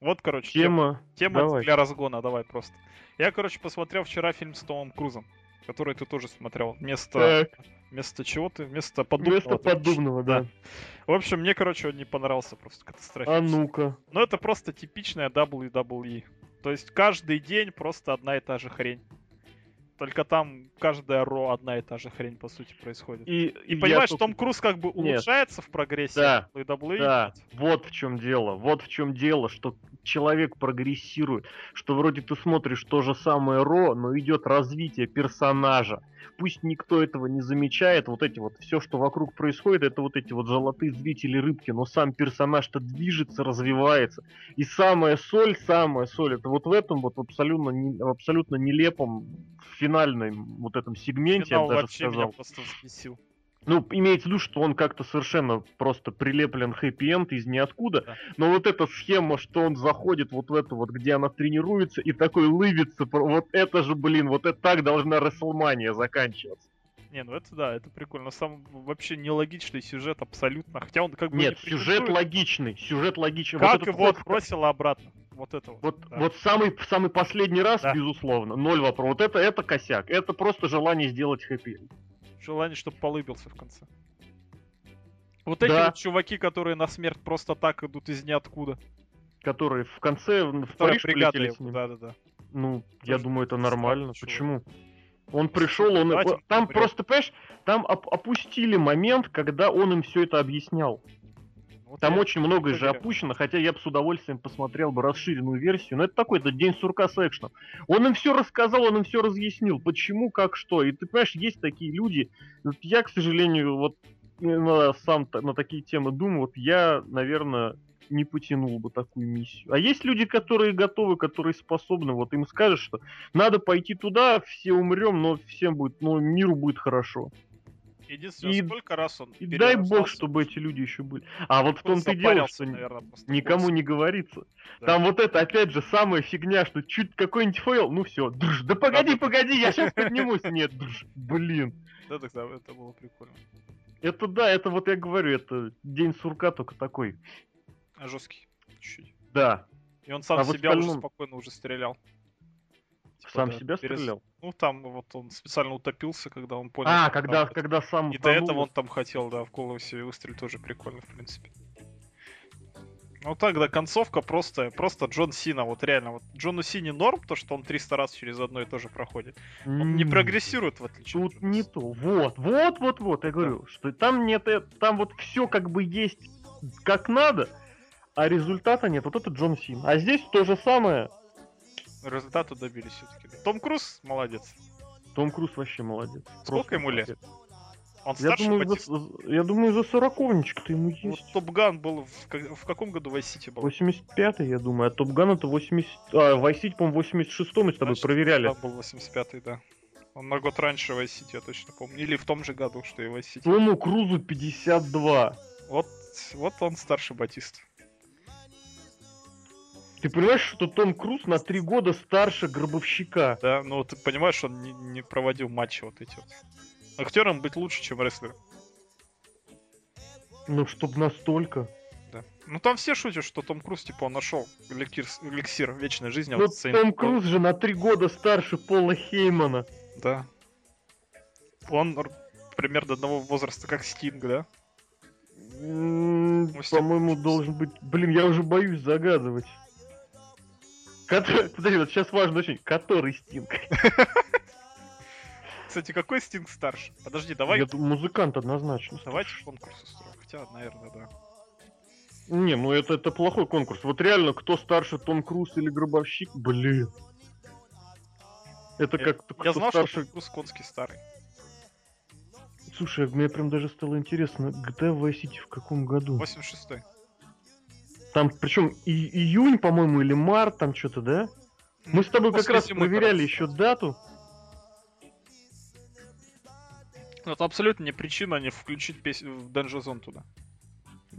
Вот, короче, тема для разгона, давай просто. Я, короче, посмотрел вчера фильм с Томом Крузом, который ты тоже смотрел. Вместо чего ты? Вместо Поддубного. Вместо Поддубного, да. В общем, мне, короче, он не понравился просто катастрофически. А ну-ка. Но это просто типичная WWE. То есть каждый день просто одна и та же хрень. Только там каждая ро одна и та же хрень, по сути, происходит. И понимаешь, Том Круз как бы улучшается в прогрессе. Да, да. Вот в чем дело. Вот в чем дело, что человек прогрессирует. Что вроде ты смотришь то же самое ро, но идет развитие персонажа. Пусть никто этого не замечает. Вот эти вот, все, что вокруг происходит, это вот эти вот золотые зрители рыбки. Но сам персонаж-то движется, развивается. И самая соль, это вот в этом вот абсолютно нелепом финальном вот этом сегменте, я бы даже сказал. Ну, имеется в виду, что он как-то совершенно просто прилеплен хэппи-энд из ниоткуда. Да. Но вот эта схема, что он заходит вот в эту вот, где она тренируется, и такой лыбится, вот это же, блин, вот это так должна WrestleMania заканчиваться. Не, ну это да, это прикольно. Сам вообще нелогичный сюжет абсолютно. Хотя он как бы... Нет, сюжет логичный. Как вот его отбросило обратно. Вот это вот. Вот самый последний раз, да. Безусловно, ноль вопрос. Вот это косяк. Это просто желание сделать хэппи-энд. Желание, чтобы полыбился в конце. Вот эти вот чуваки, которые на смерть просто так идут из ниоткуда. Которые в конце в Париж прилетели с ним. Да. Ну, я думаю, это нормально. Почему? Он пришел, там просто, понимаешь, там опустили момент, когда он им все это объяснял. Вот там очень многое же опущено, хотя я бы с удовольствием посмотрел бы расширенную версию, но это такой-то день сурка с экшном. Он им все рассказал, он им все разъяснил, почему, как, что. И ты понимаешь, есть такие люди, я, к сожалению, вот сам на такие темы думаю, вот я, наверное, не потянул бы такую миссию. А есть люди, которые готовы, которые способны, вот им скажешь, что надо пойти туда, все умрем, но всем будет, но миру будет хорошо. Единственное, сколько раз он... И дай бог, чтобы эти люди еще были. А вот в том-то и дело, что наверное, никому не говорится. Да. Там вот это, опять же, самая фигня, что чуть какой-нибудь фейл, ну все, да погоди, я сейчас поднимусь. Нет, блин. Да, тогда это было прикольно. Это да, это вот я говорю, это день сурка только такой. Жесткий. Чуть-чуть. Да. И он сам себя уже спокойно уже стрелял. Сам себя стрелял? Ну, там вот он специально утопился, когда он понял... А, когда сам... И до этого он там хотел, да, в голову себе выстрелить, тоже прикольно, в принципе. Ну, так, да, концовка просто Джон Сина, вот реально. Вот Джону Сине норм, то, что он 300 раз через одно и то же проходит. Он не прогрессирует, в отличие от Джона Сина. Тут не то. Вот, я говорю, что там нет... Там вот все как бы есть как надо, а результата нет. Вот это Джон Сина. А здесь то же самое... Результата добились все-таки. Том Круз молодец. Том Круз вообще молодец. Сколько ему лет? Он старше, я думаю, за сороковничек-то ему есть. Вот Топган был в каком году Vice City был? 85-й, я думаю. А Топган это 80... А, Vice City, по-моему, 86-м мы с тобой проверяли. Да, был 85-й, да. Он на год раньше Vice City, я точно помню. Или в том же году, что и Vice City. Тому Крузу 52. Вот он старше Батиста. Ты понимаешь, что Том Круз на 3 года старше Гробовщика? Да, ну ты понимаешь, он не проводил матчи вот эти вот. Актером быть лучше, чем рестлером. Ну, чтоб настолько. Да. Ну там все шутят, что Том Круз, типа, он нашел эликсир вечной жизни. Но вот Том Круз же на 3 года старше Пола Хеймана. Да. Он примерно одного возраста, как Стинг, да? По-моему, должен быть... Блин, я уже боюсь загадывать. Подожди, вот сейчас важно очень, который Стинг. Кстати, какой Стинг старше? Подожди, давай... Музыкант однозначно. Давайте конкурс устроим, хотя, наверное, да. Не, ну это плохой конкурс. Вот реально, кто старше, Том Круз или Гробовщик? Блин. Это как-то кто старше... Я знал, что Том Круз конский старый. Слушай, мне прям даже стало интересно, GTA Vice City в каком году? 86-й. Там, причем июнь, по-моему, или март, там что-то, да? Мы с тобой как раз проверяли еще дату. Это абсолютно не причина не включить в Danger Zone туда.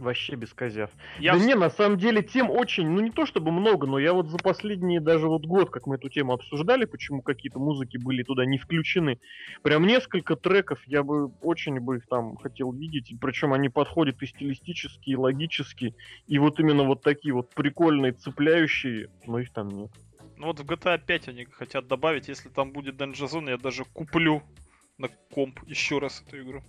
Вообще без козяв. Да не, на самом деле тем очень, ну не то чтобы много, но я вот за последний даже вот год, как мы эту тему обсуждали, почему какие-то музыки были туда не включены, прям несколько треков я бы очень бы их там хотел видеть, причем они подходят и стилистически, и логически, и вот именно вот такие вот прикольные, цепляющие, но их там нет. Ну вот в GTA 5 они хотят добавить, если там будет Danger Zone, я даже куплю на комп еще раз эту игру.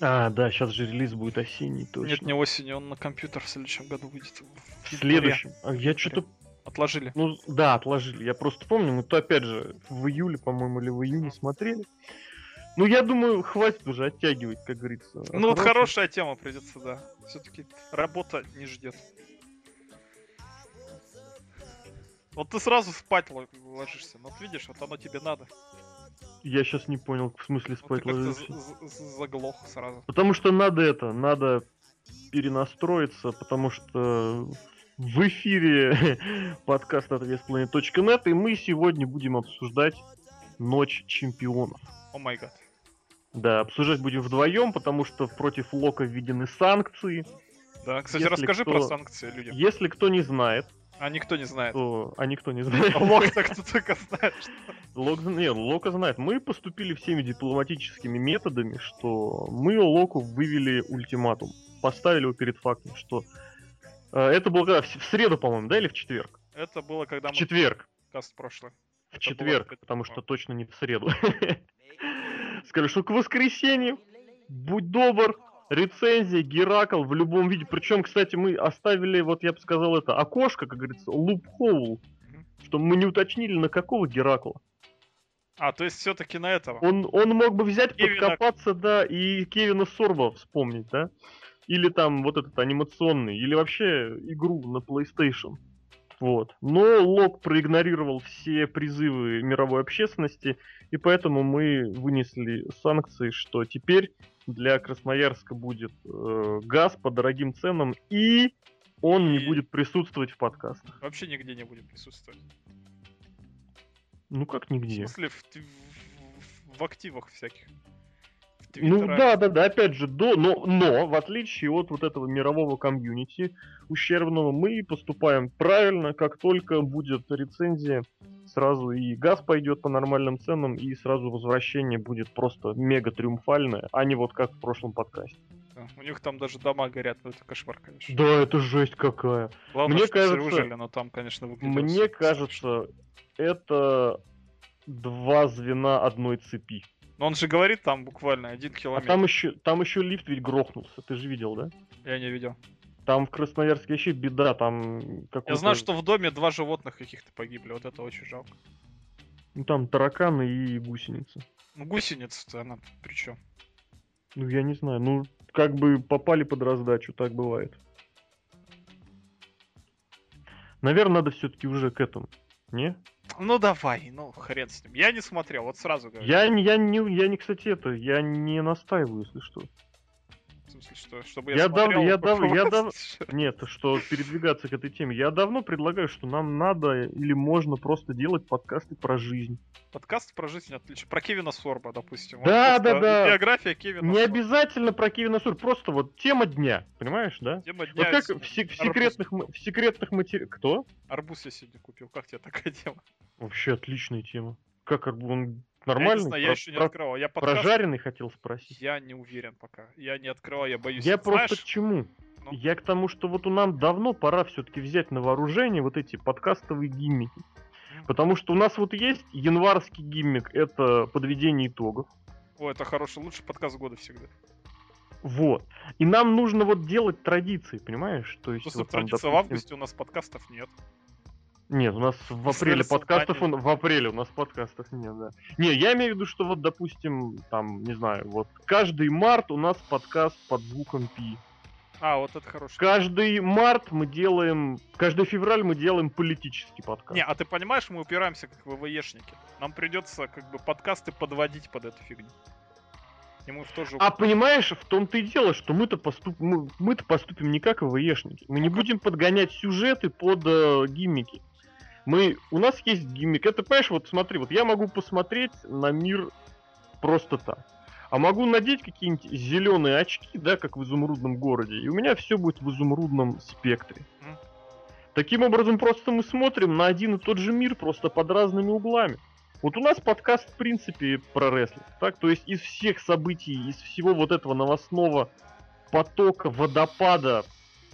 А, да, сейчас же релиз будет осенний, точно. Нет, не осенью, он на компьютер в следующем году выйдет. В следующем? А я что-то... Отложили. Ну, да, отложили. Я просто помню, мы то опять же в июле, по-моему, или в июне смотрели. Ну, я думаю, хватит уже оттягивать, как говорится. Ну, вот хорошая тема придется, да. Все-таки работа не ждет. Вот ты сразу спать ложишься. Вот видишь, вот оно тебе надо. Я сейчас не понял, в смысле спать вот ложиться. Заглох сразу. Потому что надо перенастроиться, потому что в эфире подкаст от VSPlanet.net, и мы сегодня будем обсуждать Ночь чемпионов. О май гад. Да, обсуждать будем вдвоем, потому что против Лока введены санкции. Да, кстати, если расскажи про санкции людям. Если кто не знает. А никто не знает. А Лок-то кто только знает. Лока знает. Мы поступили всеми дипломатическими методами, что мы Локу вывели ультиматум. Поставили его перед фактом, что... Это было когда? В среду, по-моему, да? Или в четверг? Это было когда мы... В четверг. Каст прошлый. В четверг, потому что точно не в среду. Скажу, что к воскресенью, будь добр, рецензия, Геракл в любом виде. Причем, кстати, мы оставили, вот я бы сказал, это окошко, как говорится, лупхоул, что мы не уточнили, на какого Геракла. А, то есть все-таки на этого. Он мог бы взять, Кевина... подкопаться, да, и Кевина Сорба вспомнить, да? Или там вот этот анимационный, или вообще игру на PlayStation. Вот. Но Лок проигнорировал все призывы мировой общественности, и поэтому мы вынесли санкции, что теперь для Красноярска будет газ по дорогим ценам, и он не будет присутствовать в подкастах. Вообще нигде не будет присутствовать. Ну как нигде? В смысле, в активах всяких. В Твиттере. Ну да, опять же, но в отличие от вот этого мирового комьюнити ущербного, мы поступаем правильно, как только будет рецензия, сразу и газ пойдет по нормальным ценам, и сразу возвращение будет просто мега триумфальное, а не вот как в прошлом подкасте. У них там даже дома горят, но это кошмар, конечно. Да, это жесть какая. Главное, мне кажется, жили, но там, конечно, мне кажется, это два звена одной цепи. Но он же говорит, там буквально 1 километр. А там еще лифт ведь грохнулся, ты же видел, да? Я не видел. Там в Красноярске вообще беда, там... Я знаю, что в доме 2 животных каких-то погибли, вот это очень жалко. Ну там тараканы и гусеницы. Ну гусеница-то она при чем? Ну я не знаю, ну как бы попали под раздачу, так бывает. Наверное, надо все-таки уже к этому, не? Ну давай, ну хрен с ним. Я не смотрел, вот сразу говорю. Я не настаиваю, если что. В смысле, чтобы я смотрел... Нет, что передвигаться к этой теме. Я давно предлагаю, что нам надо или можно просто делать подкасты про жизнь. Подкасты про жизнь, отлично. Про Кевина Сорба, допустим. Да. Биография Кевина Сорба. Не обязательно про Кевина Сорба, просто вот тема дня, понимаешь, да? Тема дня. Вот как в секретных материалах... Кто? Арбуз я сегодня купил, как тебе такая тема? Вообще отличная тема. Как арбуз... Он... Нормально? Я еще не открывал. Я прожаренный хотел спросить. Я не уверен пока. Я не открывал, я боюсь. Я просто к чему? Ну. Я к тому, что вот у нам давно пора все-таки взять на вооружение вот эти подкастовые гиммики. Потому что у нас вот есть январский гиммик, это подведение итогов. О, это хороший, лучший подкаст года всегда. Вот. И нам нужно вот делать традиции, понимаешь? То есть вот там, допустим... в августе у нас подкастов нет. Нет, у нас в апреле подкастов... да. Не, я имею в виду, что вот, допустим, там, не знаю, вот каждый март у нас подкаст под звуком Пи. А, вот это хороший. Каждый февраль мы делаем политический подкаст. Не, а ты понимаешь, мы упираемся как ВВЕшники. Нам придется как бы подкасты подводить под эту фигню. А понимаешь, в том-то и дело, что мы-то поступим не как ВВЕшники. Мы не будем подгонять сюжеты под гиммики. У нас есть гиммик. Это, понимаешь, вот смотри, вот я могу посмотреть на мир просто так. а могу надеть какие-нибудь зеленые очки, да, как в изумрудном городе, и у меня все будет в изумрудном спектре. Таким образом, просто мы смотрим на один и тот же мир, просто под разными углами. Вот у нас подкаст, в принципе, про рестлинг, так? То есть из всех событий, из всего вот этого новостного потока, водопада,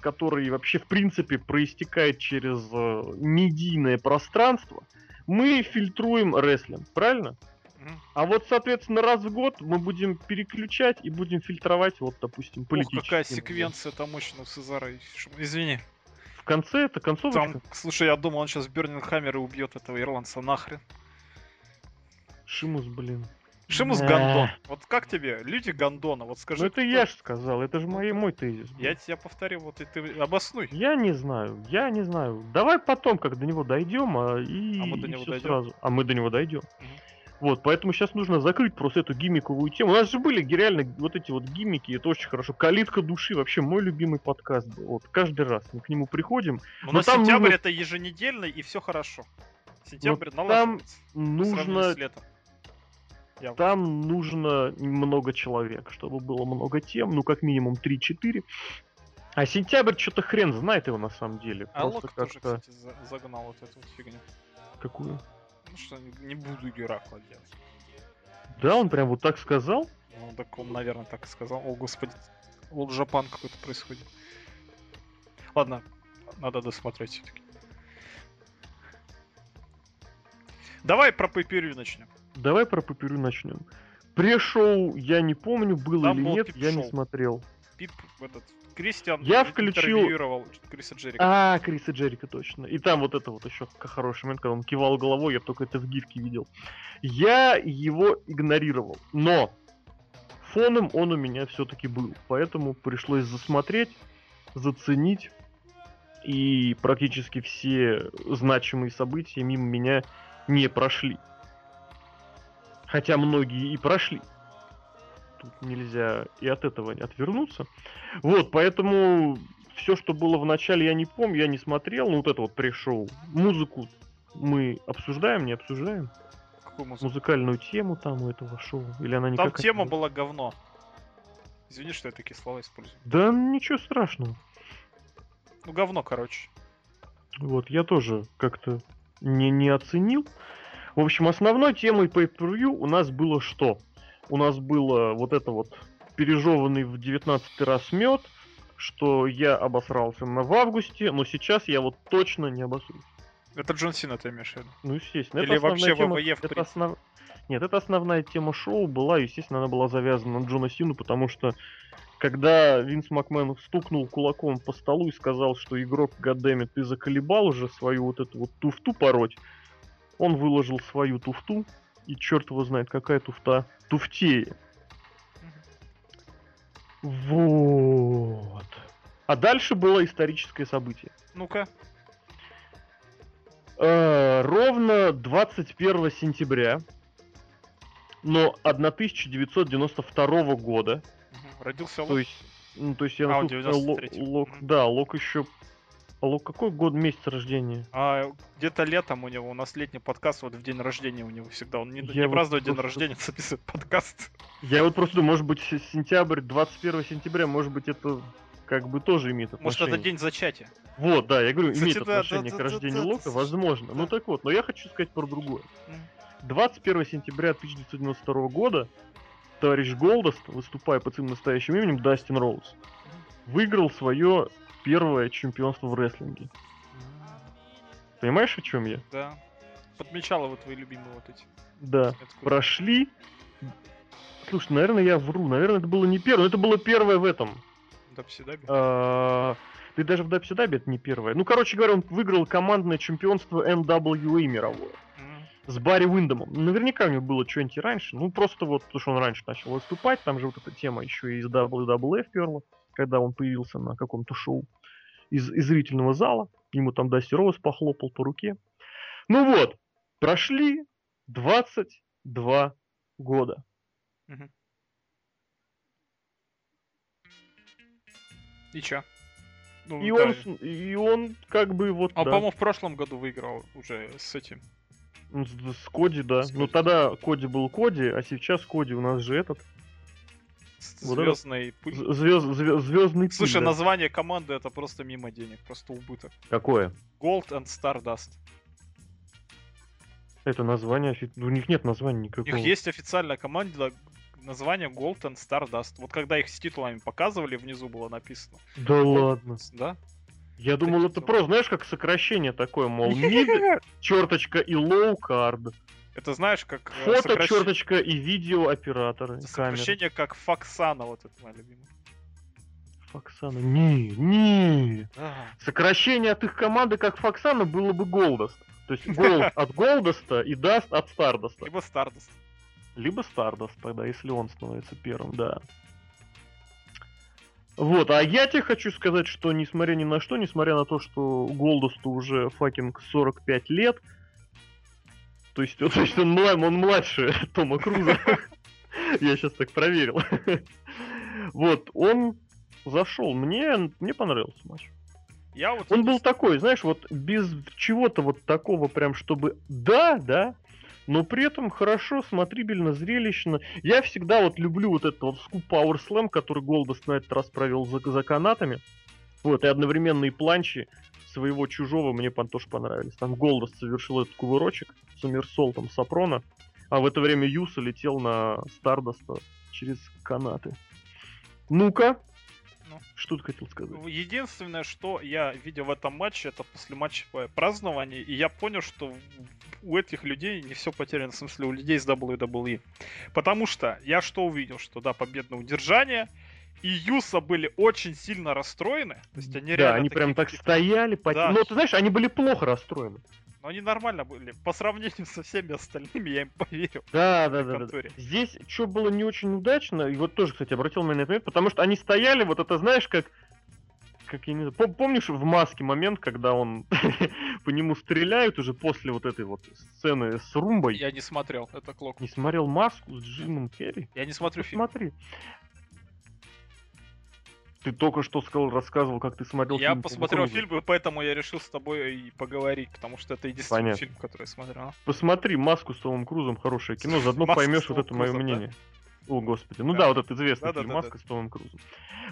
который вообще, в принципе, проистекает через медийное пространство, мы фильтруем рестлинг, правильно? А вот, соответственно, раз в год мы будем переключать и будем фильтровать, вот, допустим, политические... Ух, какая секвенция там мощная у Сезара, извини. В конце это концовочка? Там, слушай, я думал, он сейчас Бёрнинг Хаммер и убьет этого ирландца нахрен. Шимус, блин. Шимус Гондон. Вот как тебе? Люди Гондона, вот скажи. Ну это кто... я же сказал, это же мой тезис. Блин. Я тебя повторил, вот и ты обоснуй. Я не знаю. Давай потом, как до него дойдем, А мы до него дойдем. Вот, поэтому сейчас нужно закрыть просто эту гиммиковую тему. У нас же были реально вот эти вот гиммики, это очень хорошо. «Калитка души» вообще мой любимый подкаст был. Вот, каждый раз мы к нему приходим. Но там сентябрь нужно... это еженедельно, и все хорошо. Сентябрь налаживается. Там нужно много человек, чтобы было много тем, ну как минимум 3-4. А сентябрь что-то хрен знает его на самом деле. А Лок тоже, кстати, загнал вот эту вот фигню. Какую? Что не буду Геракла делать. Да, он прям вот так сказал? Ну, так он, наверное, так и сказал. О, господи, All Japan какой-то происходит. Ладно, надо досмотреть все-таки. Давай про пейпервью начнем. Пре-шоу я не помню, было там или был нет, я шоу. Не смотрел. Пип этот... Кристиан интервьюировал Криса Джерика. А, Криса Джерика, точно. И там вот это вот еще хороший момент, когда он кивал головой, я только это в гифке видел. Я его игнорировал, но фоном он у меня все-таки был. Поэтому пришлось засмотреть, заценить, и практически все значимые события мимо меня не прошли. Хотя многие и прошли. Нельзя и от этого отвернуться. Вот, поэтому все, что было в начале, я не помню, я не смотрел. Ну, вот это вот пришел. Музыку мы обсуждаем, не обсуждаем? Какую музыку? Музыкальную тему там у этого шоу. Или она не какая-то... Там тема была говно. Извини, что я такие слова использую. Да ничего страшного. Ну, говно, короче. Вот, я тоже как-то не оценил. В общем, основной темой pay-per-view у нас было что? У нас было вот это вот пережеванный в 19-й раз мед, что я обосрался в августе, но сейчас я вот точно не обосрусь. Это Джон Сина, ты имеешь в виду? Ну, естественно. Или это вообще тема, ВВЕ в принципе? Нет, это основная тема шоу была, естественно, она была завязана на Джона Сину, потому что когда Винс Макмен стукнул кулаком по столу и сказал, что игрок, goddammit, ты заколебал уже свою вот эту вот туфту пороть, он выложил свою туфту. И черт его знает, какая туфта. Туфтея. Вот. А дальше было историческое событие. Ну-ка. Ровно 21 сентября, но 1992 года. Родился Лок. То есть я Лок. Да, Лок еще... Алло, какой год, месяц рождения? Где-то летом у него, у нас летний подкаст, вот в день рождения у него всегда. Он не празднует день рождения, записывает подкаст. Я вот просто думаю, может быть, сентябрь, 21 сентября, может быть, это как бы тоже имеет отношение. Может, это день зачатия. Вот, да, я говорю, имеет отношение к рождению Лока, возможно. Ну так вот, но я хочу сказать про другое. 21 сентября 1992 года товарищ Голдост, выступая под своим настоящим именем, Дастин Роуз, выиграл свое... первое чемпионство в рестлинге. Понимаешь, о чем я? Да. Подмечала вот твои любимые вот эти. Да. Откуда? Прошли... Слушай, наверное, я вру. Наверное, это было не первое. Это было первое в этом. В Дабседабе? Ты даже в Дабседабе это не первое. Ну, короче говоря, он выиграл командное чемпионство NWA мировое. С Барри Уиндомом. Наверняка у него было что-нибудь раньше. Ну, просто вот, потому что он раньше начал выступать. Там же вот эта тема еще и из WWF перла. Когда он появился на каком-то шоу из зрительного зала. Ему там Дасти Роуз похлопал по руке. Ну вот, прошли 22 года. И чё? Ну, он как бы вот... Он, по-моему, в прошлом году выиграл уже с этим. С Коди, да. С Коди. Ну тогда Коди был Коди, а сейчас Коди у нас же этот... Звездный пыль. Звездный пыль. Слушай, да. Название команды это просто мимо денег, просто убыток. Какое? Gold and Stardust. Это название, у них нет названия никакого. У них есть официальная команда, название Gold and Stardust. Вот когда их с титулами показывали, внизу было написано. Да ладно. Да? Я думал, это просто, знаешь, как сокращение такое, мол, mid, черточка и low card. Это знаешь, как... Фото, черточка и видео операторы. Сокращение как Фоксана, вот это моя любимая. Фоксана, не. Ага. Сокращение от их команды как Фоксана было бы Голдост. То есть Голд от Голдоста и Даст от Стардаста. Либо Стардаст. Либо Стардаст тогда, если он становится первым, да. Вот, а я тебе хочу сказать, что несмотря ни на что, несмотря на то, что Голдосту уже факинг 45 лет, то есть он младше Тома Круза. Я сейчас так проверил. Вот, он зашел. Мне понравился матч. Он был такой, знаешь, вот без чего-то вот такого прям, чтобы да, но при этом хорошо, смотрибельно, зрелищно. Я всегда вот люблю вот этот вот скуп Power Slam, который Голдост на этот раз провел за канатами. Вот, и одновременные планчи своего чужого мне тоже понравились. Там Голдост совершил этот кувырочек с умерсолтом Сапрона, а в это время Юса летел на Стардаста через канаты. Ну-ка, что ты хотел сказать? Единственное, что я видел в этом матче, это послематчевое празднование, и я понял, что у этих людей не все потеряно, в смысле у людей с WWE. Потому что я что увидел, что да, победное удержание, и Юса были очень сильно расстроены. То есть они реально. Да, они прям так стояли. Да. Но ты знаешь, они были плохо расстроены. Но они нормально были. По сравнению со всеми остальными, я им поверил. Да. Здесь что было не очень удачно, и вот тоже, кстати, обратил меня на это момент, потому что они стояли, вот это знаешь, как я не знаю. Помнишь в маске момент, когда он по нему стреляют уже после вот этой вот сцены с Румбой? Я не смотрел, это Клок. Не смотрел маску с Джимом Керри? Я не смотрю фильм. Смотри. Ты только что рассказывал, как ты смотрел фильм. Я посмотрел фильм, и поэтому я решил с тобой и поговорить, потому что это единственный фильм, который я смотрел. Посмотри «Маску» с Томом Крузом, хорошее кино, заодно поймешь вот это мое мнение. Да. О, господи. Ну да, вот этот известный фильм «Маска» с Томом Крузом.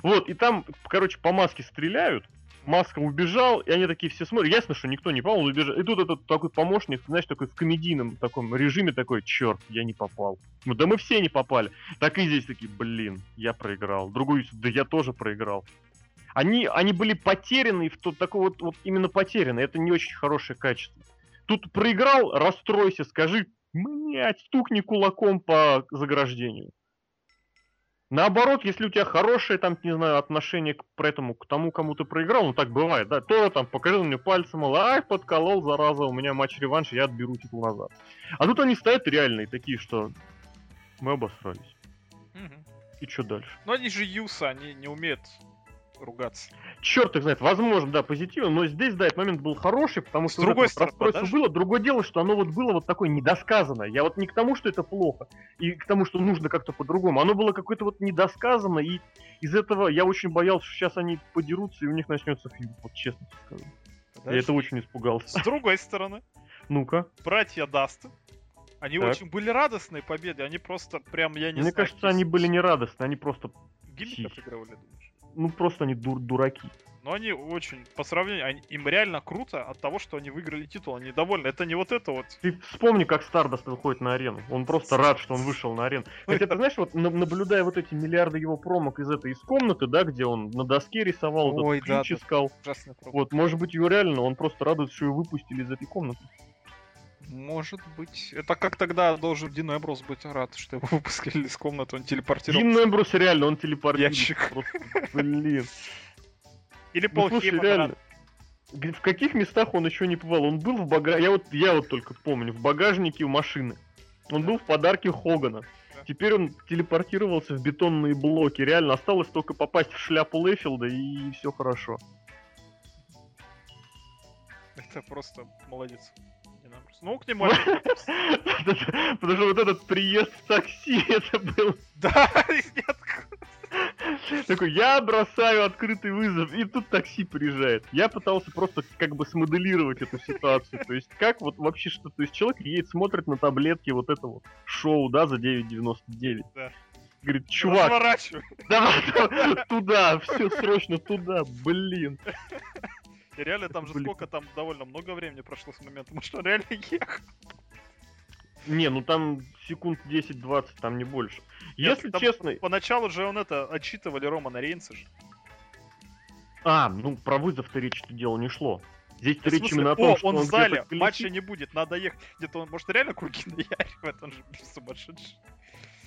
Вот, и там, короче, по маске стреляют, маска убежал, и они такие все смотрят. Ясно, что никто не попал, он убежал. И тут этот такой помощник, знаешь, такой в комедийном таком режиме такой, черт, я не попал. Ну да мы все не попали. Так и здесь такие, блин, я проиграл. Другой, да я тоже проиграл. Они были потеряны, в тот такой вот именно потеряны. Это не очень хорошее качество. Тут проиграл, расстройся, скажи, блядь, стукни кулаком по заграждению. Наоборот, если у тебя хорошее, там, не знаю, отношение к тому, кому ты проиграл, ну так бывает, да, то там покажи мне пальцем, мол, ай, подколол, зараза, у меня матч-реванш, я отберу титул назад. А тут они стоят реальные, такие, что мы обосрались. Угу. И что дальше? Ну они же Юса, они не умеют ругаться. Черт их знает, возможно, да, позитивно, но здесь, да, этот момент был хороший, потому что расстройство было. Другое дело, что оно вот было вот такое недосказанное. Я вот не к тому, что это плохо, и к тому, что нужно как-то по-другому. Оно было какое-то вот недосказанное, и из этого я очень боялся, что сейчас они подерутся, и у них начнется фильм, вот честно скажу. Я это очень испугался. С другой стороны, ну-ка, братья Дасты, они очень были радостные победы, они просто прям, я не знаю. Мне кажется, они были не радостные, они просто... Гильдиков играли, думаешь? Ну, просто они дураки. Но они очень, по сравнению, им реально круто от того, что они выиграли титул, они довольны. Это не вот это вот. Ты вспомни, как Стардаст выходит на арену. Он просто рад, что он вышел на арену. Хотя, ты знаешь, вот наблюдая вот эти миллиарды его промок из комнаты, да, где он на доске рисовал, ой, этот ключ искал. Вот, может быть, его реально, он просто радует, что его выпустили из этой комнаты. Может быть. Это как тогда должен Дин Эмбрус быть рад, что его выпускали из комнаты, он телепортировался. Дин Эмбрус реально, он телепортировался. Блин. Или Пол Хейман. В каких местах он еще не бывал? Он был в багажнике, я вот только помню, в багажнике у машины. Он был в подарке Хогана. Теперь он телепортировался в бетонные блоки. Реально, осталось только попасть в шляпу Лэйфилда, и все хорошо. Это просто молодец. Ну, к нему... Потому что вот этот приезд в такси, это был... Да, такой, я бросаю открытый вызов, и тут такси приезжает. Я пытался просто как бы смоделировать эту ситуацию. То есть, как вот вообще что... То есть, человек едет, смотрит на таблетки вот это вот шоу, да, за 9.99. Да. говорит, чувак, давай туда, все срочно туда, блин. И реально там же сколько, там довольно много времени прошло с момента, может он реально ехал? Не, ну там секунд 10-20, там не больше. Если честно... Поначалу же он это, отчитывали Романа Рейнса же. А, ну про вызов-то речь-то дело не шло. Здесь-то речь именно о том, что он в зале, матча не будет, надо ехать. Где-то он, может, реально курки наяривает, он же сумасшедший.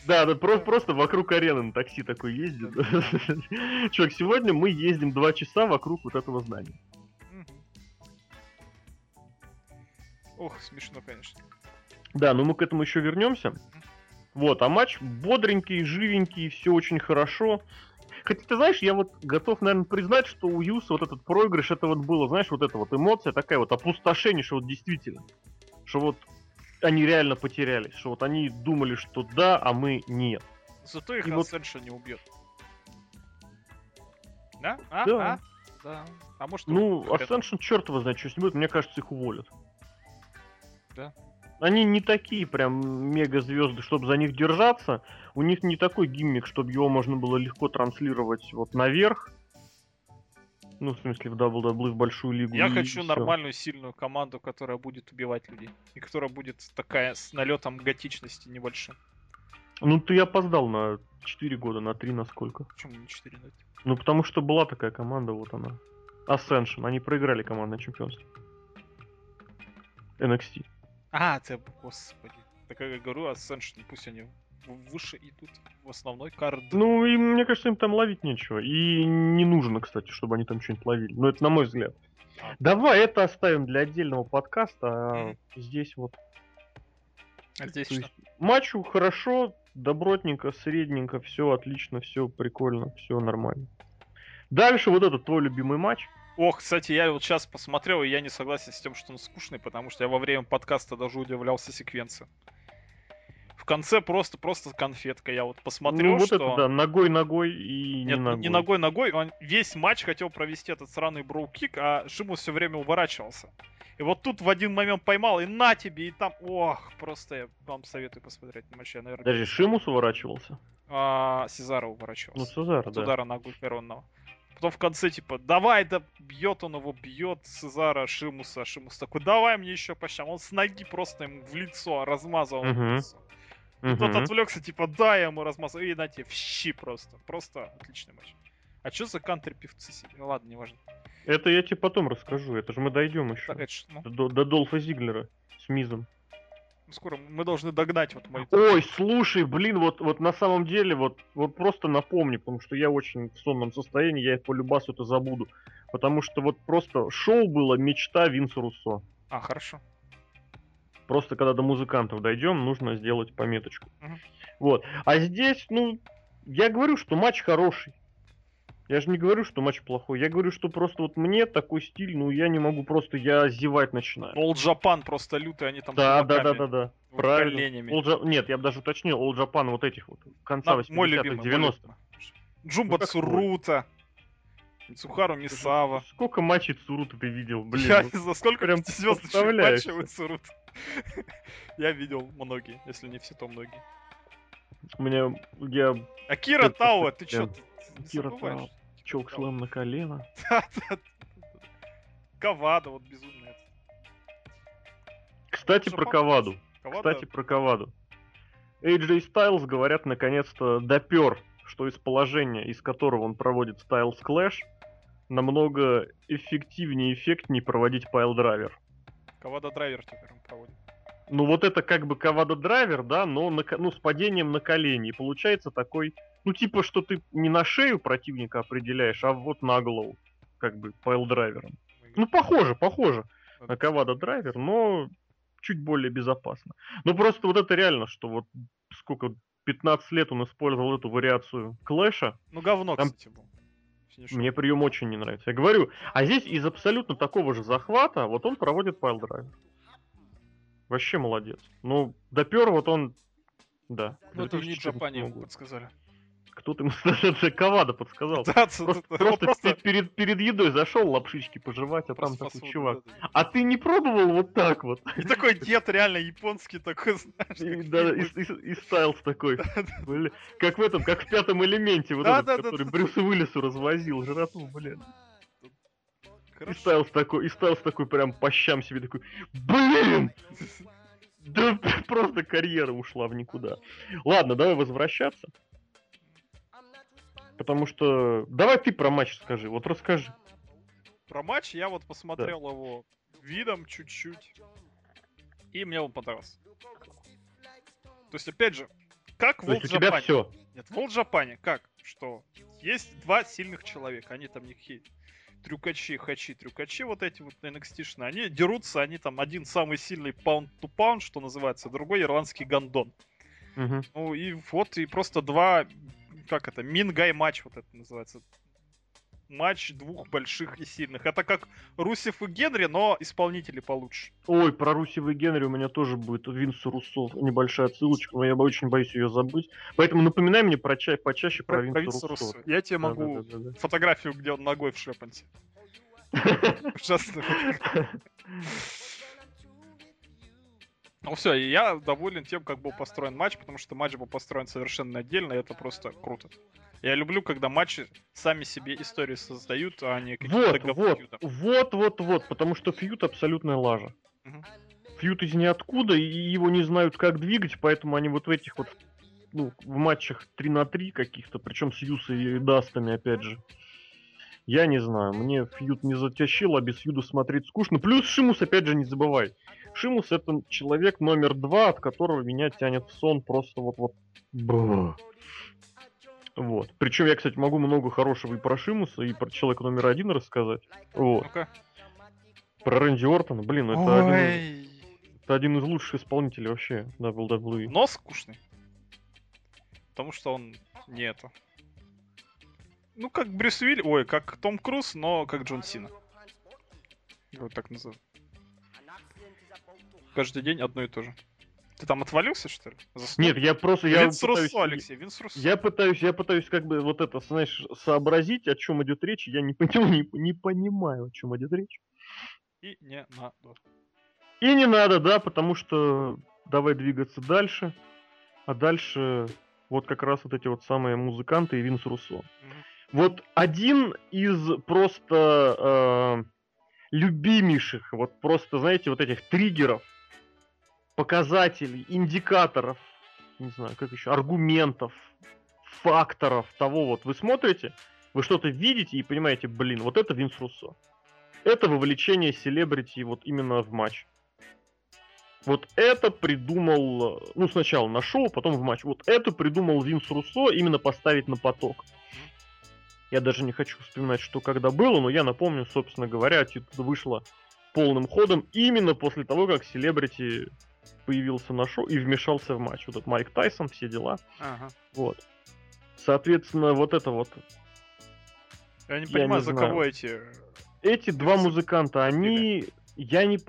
Да, да, просто вокруг арены на такси такой ездит. Чувак, сегодня мы ездим 2 часа вокруг вот этого здания. Ох, смешно, конечно. Да, но мы к этому еще вернемся. Вот, а матч бодренький, живенький, все очень хорошо. Хотя, ты знаешь, я вот готов, наверное, признать, что у Юса вот этот проигрыш, это вот было, знаешь, вот эта вот эмоция, такая вот опустошение, что вот действительно, что вот они реально потерялись, что вот они думали, что да, а мы нет. Зато их Асеншо не убьет. Да? А? Да. А? Да. А может, ну, Асеншо, черт его знает, что с ним будет, мне кажется, их уволят. Да. Они не такие прям мега-звезды, чтобы за них держаться. У них не такой гиммик, чтобы его можно было легко транслировать вот наверх. Ну, в смысле, в WWE, в большую лигу. Я хочу нормальную, сильную команду, которая будет убивать людей. И которая будет такая с налетом готичности небольшим. Ну, ты опоздал на 4 года, на 3 на сколько? Почему не 4 года? Ну, потому что была такая команда, вот она. Ascension. Они проиграли командное чемпионство. NXT. А, ты, господи. Так как я говорю, Ascension, пусть они выше идут в основной карты. Ну, и мне кажется, им там ловить нечего. И не нужно, кстати, чтобы они там что-нибудь ловили. Но это на мой взгляд. Давай это оставим для отдельного подкаста, а здесь вот... А здесь что? Матчу хорошо, добротненько, средненько, все отлично, все прикольно, все нормально. Дальше вот этот твой любимый матч. Ох, кстати, я вот сейчас посмотрел, и я не согласен с тем, что он скучный, потому что я во время подкаста даже удивлялся секвенции. В конце просто конфетка. Я вот посмотрел, ну, вот что... это, да, ногой-ногой и нет, не ногой. Не ногой-ногой. Он весь матч хотел провести этот сраный броу-кик, а Шимус все время уворачивался. И вот тут в один момент поймал, и на тебе, и там... Ох, просто я вам советую посмотреть матч. Я, наверное... Даже Шимус уворачивался? А, Сезаро уворачивался. Ну, Сезаро, да. От удара ногой коронного. Потом в конце, типа, давай, да бьет он его, бьет Сезара, Шимуса. Шимус такой, давай мне еще по щам. Он с ноги просто ему в лицо размазал. Тот отвлекся, типа, да, я ему размазал. И на тебе, в щи просто. Просто отличный матч. А что за кантри-певцы сидели? Ладно, неважно. Это я тебе потом расскажу, это же мы дойдем еще. Так, это ж, ну... до Долфа Зиглера с Мизом. Скоро мы должны догнать вот мой... Ой, слушай, блин, вот на самом деле, вот просто напомни, потому что я очень в сонном состоянии, я их по любасу это забуду. Потому что вот просто шоу было «Мечта Винса Руссо». А, хорошо. Просто когда до музыкантов дойдем, нужно сделать пометочку. Угу. Вот. А здесь, ну, я говорю, что матч хороший. Я же не говорю, что матч плохой. Я говорю, что просто вот мне такой стиль, ну я не могу, просто я зевать начинаю. All Japan просто лютый, они там... Да. Вот правильно. Нет, я бы даже уточнил, All Japan вот этих вот, конца 80-х, 90-х. Джумба Цурута, Цухару Мисава. Сколько матчей Цурута ты видел, блин? Я не знаю, сколько прям звездочных матчей у Цурута. Я видел многие, если не все, то многие. У меня... Акира Тауэ, ты чё... Кира Тау, Чокслэм на колено. Кавада, вот безумная. Кстати, про Каваду. AJ Styles, говорят, наконец-то допер, что из положения, из которого он проводит Styles Clash, намного эффективнее и эффектнее проводить пайл-драйвер. Кавада драйвер теперь он проводит. Ну вот это как бы Кавада драйвер, да, но с падением на колени. И получается такой... Ну, типа, что ты не на шею противника определяешь, а вот на голову, как бы, пайл-драйвером. Ну, похоже на Кавада-драйвер, но чуть более безопасно. Ну, просто вот это реально, что вот сколько, 15 лет он использовал эту вариацию Клэша. Ну, говно, там... кстати, был. Финишер. Мне прием очень не нравится. Я говорю, а здесь из абсолютно такого же захвата вот он проводит пайл-драйвер. Вообще молодец. Ну, допер вот он, да. Ну, это в Нью-Джапане ему подсказали. кто-то ему Ковада подсказал. Просто перед едой зашел лапшички пожевать, а там такой чувак. А ты не пробовал вот так вот? И такой дед реально японский такой, знаешь. Да, и Стайлс такой. Как в этом, как в «Пятом элементе», вот этот, который Брюс Уиллису развозил жратву, блин. И Стайлс такой прям по щам себе такой, блин! Да просто карьера ушла в никуда. Ладно, давай возвращаться. Потому что... Давай ты про матч скажи, вот расскажи. Про матч я вот посмотрел его видом чуть-чуть. И мне он понравился. То есть, опять же, как в All Japan. Нет, в All Japan как? Что? Есть два сильных человека, они там никакие... трюкачи вот эти вот NXT-шные, они дерутся, они там один самый сильный паунд-ту-паунд, что называется, другой ирландский гондон. Uh-huh. Ну и вот, и просто два, как это, мин-гай матч вот это называется. Матч двух больших и сильных. Это как Русев и Генри, но исполнители получше. Ой, про Русева и Генри у меня тоже будет Винсу Руссо. Небольшая отсылочка, но я очень боюсь ее забыть. Поэтому напоминай мне про почаще про Винсу Руссо. Я тебе могу фотографию, где он ногой в шлепанце. Ужасно. Ну все, я доволен тем, как был построен матч, потому что матч был построен совершенно отдельно, и это просто круто. Я люблю, когда матчи сами себе истории создают, а не какие-то фьюды. Вот, потому что фьюд абсолютная лажа. Угу. Фьюд из ниоткуда, и его не знают, как двигать, поэтому они вот в этих вот, ну, в матчах 3-3 каких-то, причем с Юсой и Дастами, опять же. Я не знаю, мне фьюд не затащил, а без фьюда смотреть скучно. Плюс Шимус, опять же, не забывай. Шимус — это человек номер 2, от которого меня тянет в сон просто вот-вот. Вот. Причем я, кстати, могу много хорошего и про Шимуса, и про человека номер 1 рассказать. Вот. Ну-ка. Про Рэнди Ортона, блин, это один из лучших исполнителей вообще WWE. Но скучный. Потому что он не это. Ну, как Брюс Уилли, как Том Круз, но как Джон Сина. Вот так называют. Каждый день одно и то же. Ты там отвалился, что ли? Заснул? Нет, я просто... Я пытаюсь как бы вот это, знаешь, сообразить, о чем идет речь. Я не понимаю, о чем идет речь. И не надо. Да, потому что давай двигаться дальше. А дальше вот как раз вот эти вот самые музыканты и Винс Руссо. Вот один из просто любимейших, вот просто, знаете, вот этих триггеров, показателей, индикаторов, не знаю, как еще, аргументов, факторов того вот. Вы смотрите, вы что-то видите и понимаете, блин, вот это Винс Руссо. Это вовлечение селебрити вот именно в матч. Вот это придумал, ну сначала на шоу, потом в матч. Вот это придумал Винс Руссо именно поставить на поток. Я даже не хочу вспоминать, что когда было, но я напомню, собственно говоря, это вышло полным ходом именно после того, как селебрити появился на шоу и вмешался в матч. Вот этот Майк Тайсон, все дела. Ага. Вот. Соответственно, вот это вот... Я не понимаю, за кого эти... Эти два музыканта, они...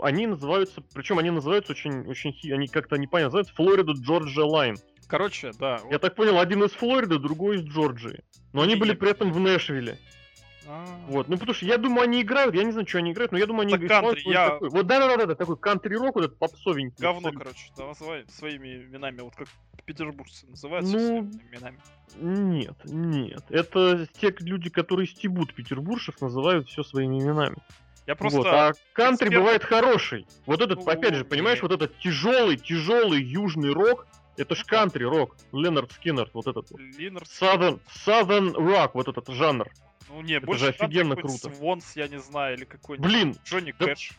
Они называются... Причем они называются очень... Они как-то непонятно называются Florida Georgia Line. Короче, да. Я так понял, один из Флориды, другой из Джорджии. Но они были при этом в Нэшвилле. Вот, ну потому что я думаю, они играют, я не знаю, что они играют, но я думаю, они играют. Вот да, такой кантри-рок, вот этот попсовенький. Говно, короче, называй своими именами, вот как петербуржцы называются своими именами. Нет. Это те люди, которые стебут петербуржцев, называют все своими именами. Я просто... Вот. А кантри бывает хороший. Вот этот, опять же, понимаешь, вот этот тяжелый южный рок. Это ж кантри-рок, Ленард Скиннер, вот этот вот. Southern Rock, вот этот жанр. Ну не, это больше же офигенно круто. Свонс, я не знаю, или какой-нибудь Джонни Кэш.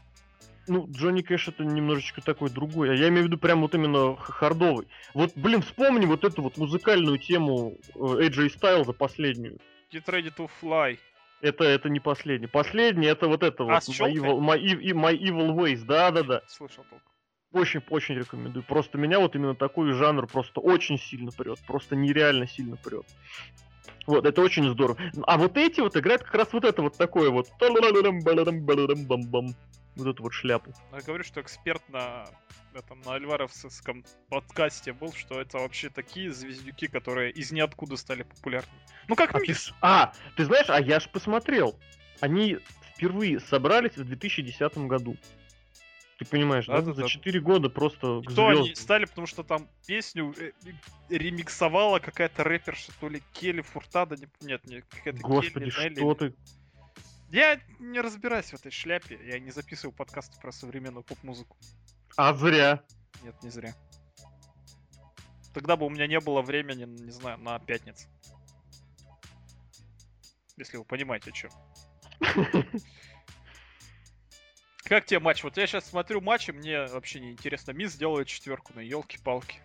Ну, Джонни Кэш это немножечко такой другой, а я имею в виду прям вот именно хардовый. Вот, блин, вспомни вот эту вот музыкальную тему AJ Styles, последнюю. Get Ready to Fly. Это не последний. Последний это вот это вот My Evil Ways, да. Слышал только. Очень рекомендую. Просто меня вот именно такой жанр просто очень сильно прет. Просто нереально сильно прет. Вот, это очень здорово. А вот эти вот играют как раз вот это вот такое вот. вот эту вот шляпу. Я говорю, что эксперт на альваревском подкасте был, что это вообще такие звездюки, которые из ниоткуда стали популярны. Ну как Мисс. Ты знаешь, я ж посмотрел. Они впервые собрались в 2010 году. Ты понимаешь, за 4 года просто к звездам. Они стали, потому что там песню ремиксовала какая-то рэперша, то ли Келли Фуртадо, какая-то Господи, Келли Нелли. Господи, что ты... Я не разбираюсь в этой шляпе, я не записываю подкасты про современную поп-музыку. А зря. Нет, не зря. Тогда бы у меня не было времени, не знаю, на пятницу. Если вы понимаете, о чем. Как тебе матч? Вот я сейчас смотрю матч, и мне вообще не интересно. Миз делает четверку, ну елки-палки.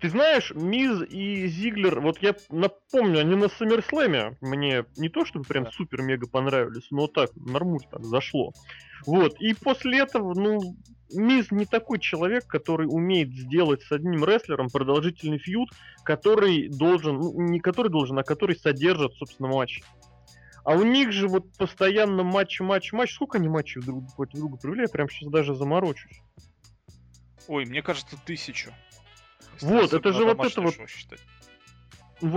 Ты знаешь, Миз и Зиглер, вот я напомню, они на Саммерслэме мне не то чтобы прям супер-мега понравились, но так, нормуль так зашло. Вот, и после этого, Миз не такой человек, который умеет сделать с одним рестлером продолжительный фьюд, который должен, не который должен, а который содержит, собственно, матч. А у них же вот постоянно матч. Сколько они матчей против друга провели? Я прям сейчас даже заморочусь. Ой, мне кажется, 1000. Вот, это же вот это вот...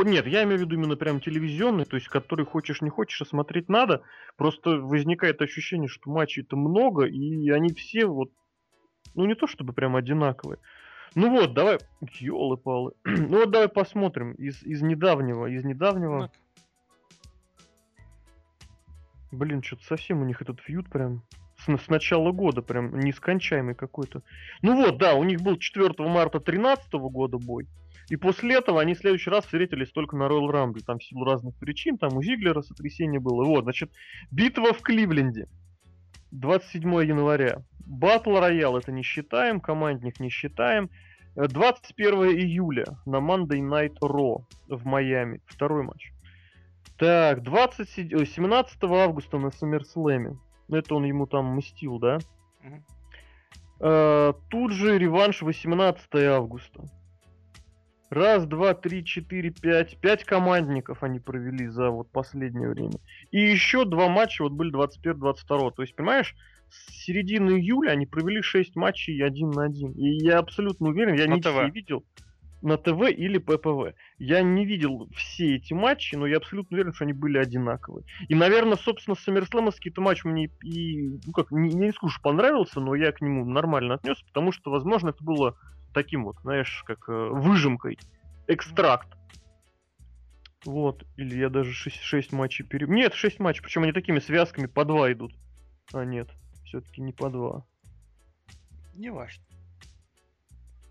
Нет, я имею в виду именно прям телевизионный, то есть который хочешь не хочешь, а смотреть надо. Просто возникает ощущение, что матчей-то много, и они все вот... не то чтобы прям одинаковые. Давай... Ёлы-палы. Давай посмотрим из недавнего... Так. Блин, что-то совсем у них этот фьюд прям с начала года прям нескончаемый какой-то. У них был 4 марта 2013 года бой. И после этого они в следующий раз встретились только на Royal Rumble. Там в силу разных причин, там у Зиглера сотрясение было. Битва в Кливленде. 27 января. Battle Royale это не считаем, командник не считаем. 21 июля на Monday Night Raw в Майами. Второй матч. Так, 17 августа на Саммерслэме. Это он ему там мстил, да? Mm-hmm. Тут же реванш 18 августа. 1, 2, 3, 4, 5. 5 командников они провели за последнее время. И еще 2 матча были 21-22. То есть, понимаешь, с середины июля они провели 6 матчей 1 на 1. И я абсолютно уверен, я ничего не видел. На ТВ или ППВ. Я не видел все эти матчи, но я абсолютно уверен, что они были одинаковые. И, наверное, собственно, Саммерслэмовский-то матч мне не скажу, что понравился, но я к нему нормально отнесся, потому что, возможно, это было таким выжимкой. Экстракт. Или я даже 6 матчей перебил. Нет, 6 матчей, причем они такими связками по 2 идут. А нет, все-таки не по 2. Не важно.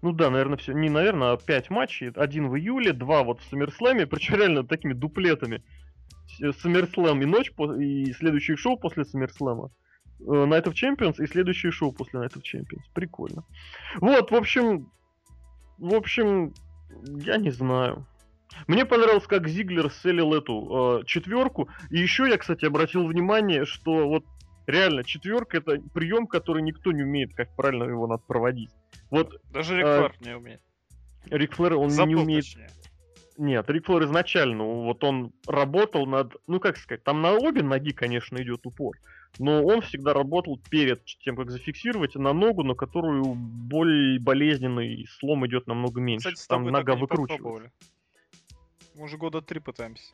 Наверное, все. Не, наверное, а 5 матчей. 1 в июле, 2 в Саммерслэме. Причем реально такими дуплетами. Саммерслэм и ночь, и следующее шоу после Саммерслэма. Night of Champions и следующее шоу после Night of Champions. Прикольно. В общем, я не знаю. Мне понравилось, как Зиглер селил эту четверку. И еще я, кстати, обратил внимание, что реально четверка — это прием, который никто не умеет, как правильно его надо проводить. Даже Рик Флэр не умеет. Рик Флэр, он не умеет... Точнее. Нет, Рик Флэр изначально, он работал над... там на обе ноги, конечно, идет упор. Но он всегда работал перед тем, как зафиксировать, на ногу, на которую боль болезненный слом идет намного меньше. Кстати, там нога выкручивается. Мы уже 3 года пытаемся.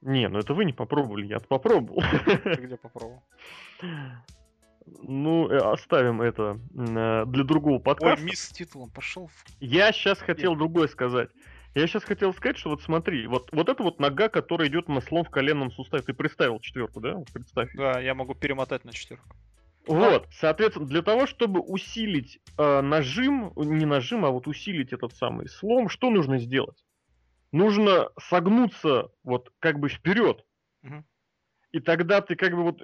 Не, это вы не попробовали, я-то попробовал. Ты где попробовал? Оставим это для другого подкаста. Ой, мисс с титулом пошел. Я сейчас хотел другое сказать. Я сейчас хотел сказать, что смотри, вот эта нога, которая идет на слом в коленном суставе. Ты представил четверку, да? Представь. Да, я могу перемотать на четверку. Соответственно, для того, чтобы усилить усилить этот самый слом, что нужно сделать? Нужно согнуться вперед. Угу. И тогда ты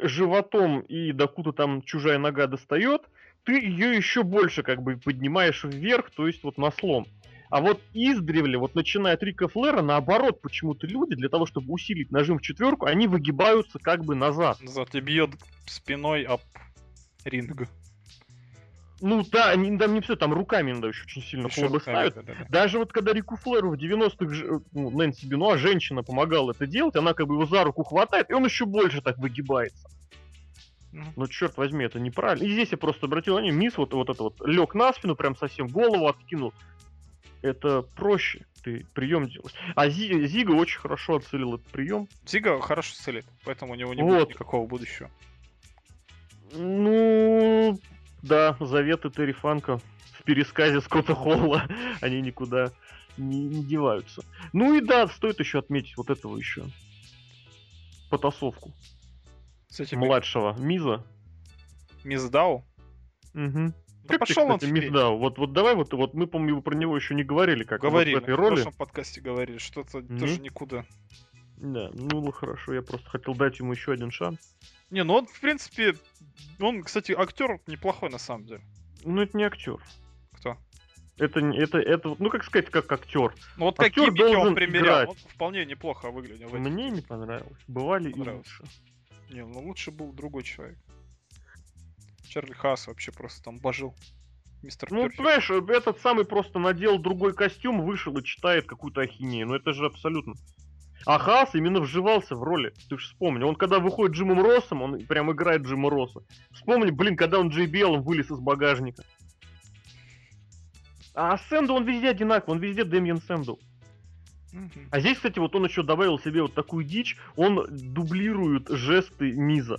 животом и докуда там чужая нога достает, ты ее еще больше поднимаешь вверх, то есть на слом. А издревле, начиная от Рика Флэра, наоборот, почему-то люди, для того, чтобы усилить нажим в четверку, они выгибаются назад. Назад и бьет спиной об ринг. Они там не все, там руками надо еще очень сильно клубы ставят. Да. Даже когда Рику Флэру в 90-х Нэнси Бенуа, женщина помогала это делать, она его за руку хватает, и он еще больше так выгибается. Ну, черт возьми, это неправильно. И здесь я просто обратил внимание, Мисс вот это лег на спину, прям совсем голову откинул. Это проще, ты прием делаешь. А Зига очень хорошо отцелил этот прием. Зига хорошо целит, поэтому у него не будет никакого будущего. Ну, да, заветы Терри Фанка в пересказе Скотта Холла, они никуда не деваются. Ну и да, стоит еще отметить вот этого еще потасовку с этим младшего Миза. Миздау? Угу. Да как пошел ты, кстати, он Миздау? Вот давай, вот мы, по-моему, про него еще не говорили, как говорили, вот в этой роли. В прошлом подкасте говорили, что-то тоже никуда. Да, ну хорошо, я просто хотел дать ему еще один шанс. Не, ну он, в принципе, кстати, актер неплохой на самом деле. Ну это не актер. Кто? Это ну как сказать, как актер. Ну вот актер какие он примерял, он вполне неплохо выглядел. Мне не понравилось, бывали и лучше. Не, ну лучше был другой человек. Чарли Хаас вообще просто там божил. Мистер Перфект. Ну, понимаешь, этот самый просто надел другой костюм, вышел и читает какую-то ахинею. Ну это же абсолютно... А Хаас именно вживался в роли, ты же вспомни. Он когда выходит Джимом Россом, он прям играет Джима Росса. Вспомни, блин, когда он JBL вылез из багажника. А Сэнду он везде одинаковый, он везде Дэмиен Сэнду. Mm-hmm. А здесь, кстати, вот он еще добавил себе вот такую дичь, он дублирует жесты Миза.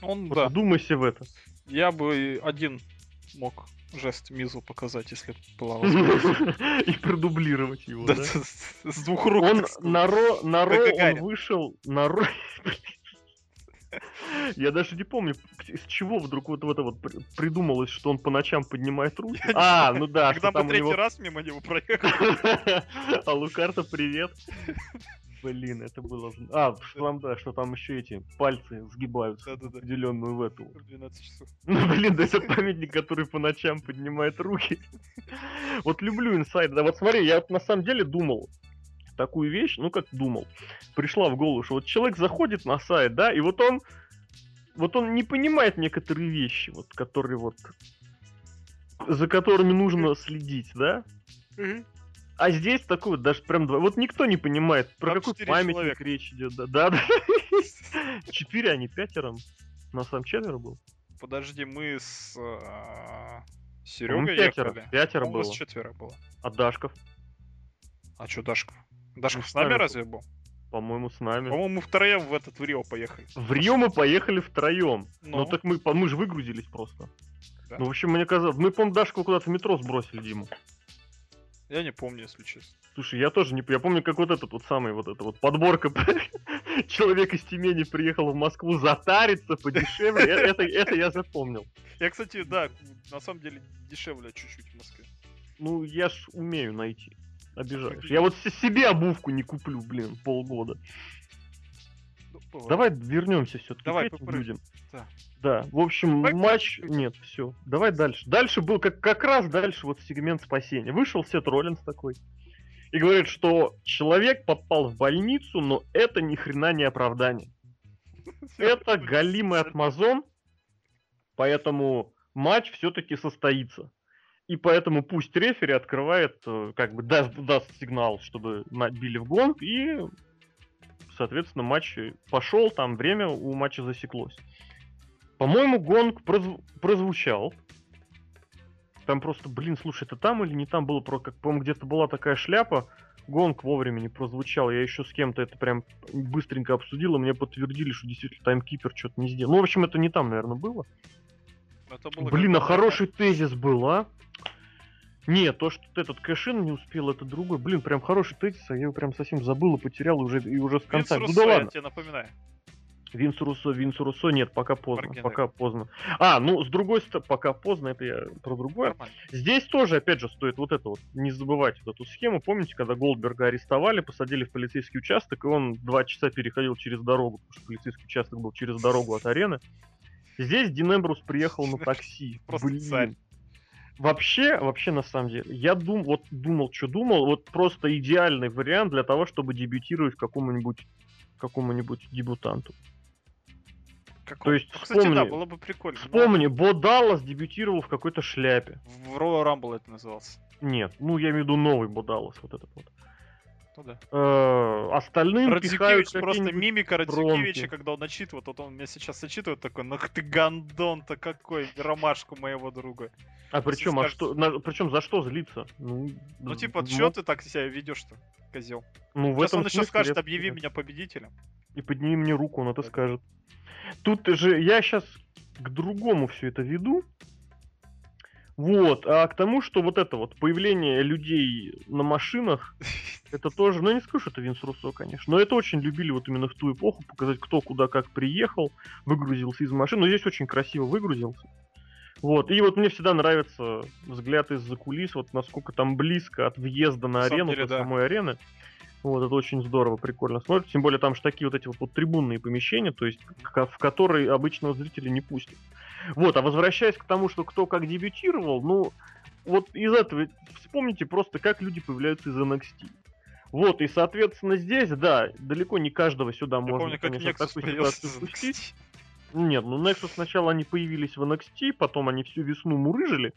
Он, вот да. Вдумайся в это. Я бы один мог жест Мизу показать, если была возможность. И продублировать его, да? С двух рук. Он на Ро вышел... На Ро... Я даже не помню, с чего вдруг вот это вот придумалось, что он по ночам поднимает руки. А, ну да. Когда мы третий раз мимо него проехали. А Лукарта, привет. Блин, это было... А, что там еще эти пальцы сгибаются в определенную в эту. 12 часов. Ну, блин, да это памятник, который по ночам поднимает руки. Вот люблю инсайды. Да вот смотри, я на самом деле думал такую вещь, пришла в голову, что вот человек заходит на сайт, да, и вот он не понимает некоторые вещи, вот, которые вот, за которыми нужно следить, да? А здесь такой вот даже прям два. Вот никто не понимает, про какой памятник человек. Речь идет. Да. 4, а не 5. У нас там 4 был. Подожди, мы с Серёгой ехали. 5 было. У нас 4 было. А Дашков? А чё Дашков? Дашков с нами разве был? По-моему, с нами. По-моему, мы втроем в Рио поехали. В Рио мы поехали втроем. Ну так мы же выгрузились просто. Да. Ну, в общем, мне казалось... Мы, по-моему, Дашку куда-то в метро сбросили, Диму. Я не помню, если честно. Слушай, я тоже не помню. Я помню, как вот эта подборка человек из Тюмени приехал в Москву затариться подешевле. Это я запомнил. Я, кстати, да, на самом деле дешевле чуть-чуть в Москве. Ну, я ж умею найти. Обижаешь. Я вот себе обувку не куплю, блин, полгода. Давай вернемся все-таки к этим людям. Да, в общем, матч... Нет, все. Давай дальше. Дальше был как раз вот сегмент спасения. Вышел Сет Роллинс такой и говорит, что человек попал в больницу, но это ни хрена не оправдание. Это галимый отмазон, поэтому матч все-таки состоится. И поэтому пусть рефери открывает, даст сигнал, чтобы набили в гонг, и... Соответственно, матч пошел, там время у матча засеклось. По-моему, гонг прозвучал. Там просто, блин, слушай, это там или не там было? По-моему, где-то была такая шляпа. Гонг вовремя не прозвучал. Я еще с кем-то это прям быстренько обсудил, и мне подтвердили, что действительно таймкипер что-то не сделал. Ну, в общем, это не там, наверное, было. Блин, а хороший тезис был, а? Не, то, что этот кэш-ин не успел, это другой. Блин, прям хороший тезис, я его прям совсем забыл и потерял, и уже с конца. Винс Руссо, да ладно. Я тебе напоминаю. Винс Руссо, нет, пока поздно, Маркин, пока да. поздно. А, ну, с другой стороны, пока поздно, это я про другое. Нормально. Здесь тоже, опять же, стоит не забывать эту схему. Помните, когда Голдберга арестовали, посадили в полицейский участок, и он 2 часа переходил через дорогу, потому что полицейский участок был через дорогу от арены. Здесь Дин Эмбрус приехал на такси. Просто царь. Вообще, на самом деле, я думал, просто идеальный вариант для того, чтобы дебютировать какому-нибудь дебютанту. То есть, вспомни, кстати, да, было бы прикольно. Вспомни, но... Бо Даллас дебютировал в какой-то шляпе. В Royal Rumble это назывался. Нет, я имею в виду новый Бо Даллас, вот этот вот. да. Остальным Радзикевич просто мимика Радзикевича, когда он начитывает. Вот он меня сейчас начитывает такой, нах ты гандон-то какой, ромашку моего друга. А причем, причем за что злиться? Ну типа, чё ты так себя ведешь-то, козел? Ну, сейчас он еще скажет, объяви меня победителем. И подними мне руку, он это скажет. Тут же я сейчас к другому все это веду. Вот, а к тому, что вот это вот появление людей на машинах, это тоже, ну я не скажу, что это Винс Руссо, конечно, но это очень любили вот именно в ту эпоху показать, кто куда как приехал, выгрузился из машины, но здесь очень красиво выгрузился. Вот, и вот мне всегда нравится взгляд из-за кулис, вот насколько там близко от въезда на арену, до самой арены. Вот, это очень здорово, прикольно смотрится. Тем более там же такие вот эти вот трибунные помещения, то есть в которые обычного зрителя не пустят. Вот, а возвращаясь к тому, что кто как дебютировал, ну, вот из этого вспомните просто, как люди появляются из NXT. Вот, и, соответственно, здесь, да, далеко не каждого сюда я можно, помню, конечно, такую ситуацию спустить. Нет, ну, Nexus сначала они появились в NXT, потом они всю весну мурыжили,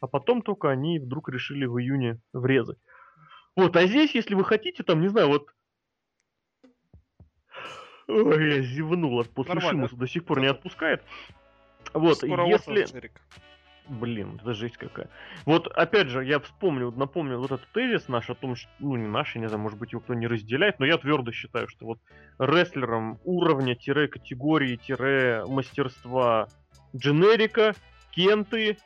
а потом только они вдруг решили в июне врезать. Вот, а здесь, если вы хотите, там, не знаю, вот... Ой, я зевнул, после шимуса до сих пор не отпускает. Вот, скоро если... Блин, это жесть какая. Вот, опять же, я вспомню, напомню вот этот тезис наш о том, что... Ну, не наш, я не знаю, может быть, его кто не разделяет, но я твердо считаю, что вот рестлером уровня-категории-мастерства Дженерика, Кенты,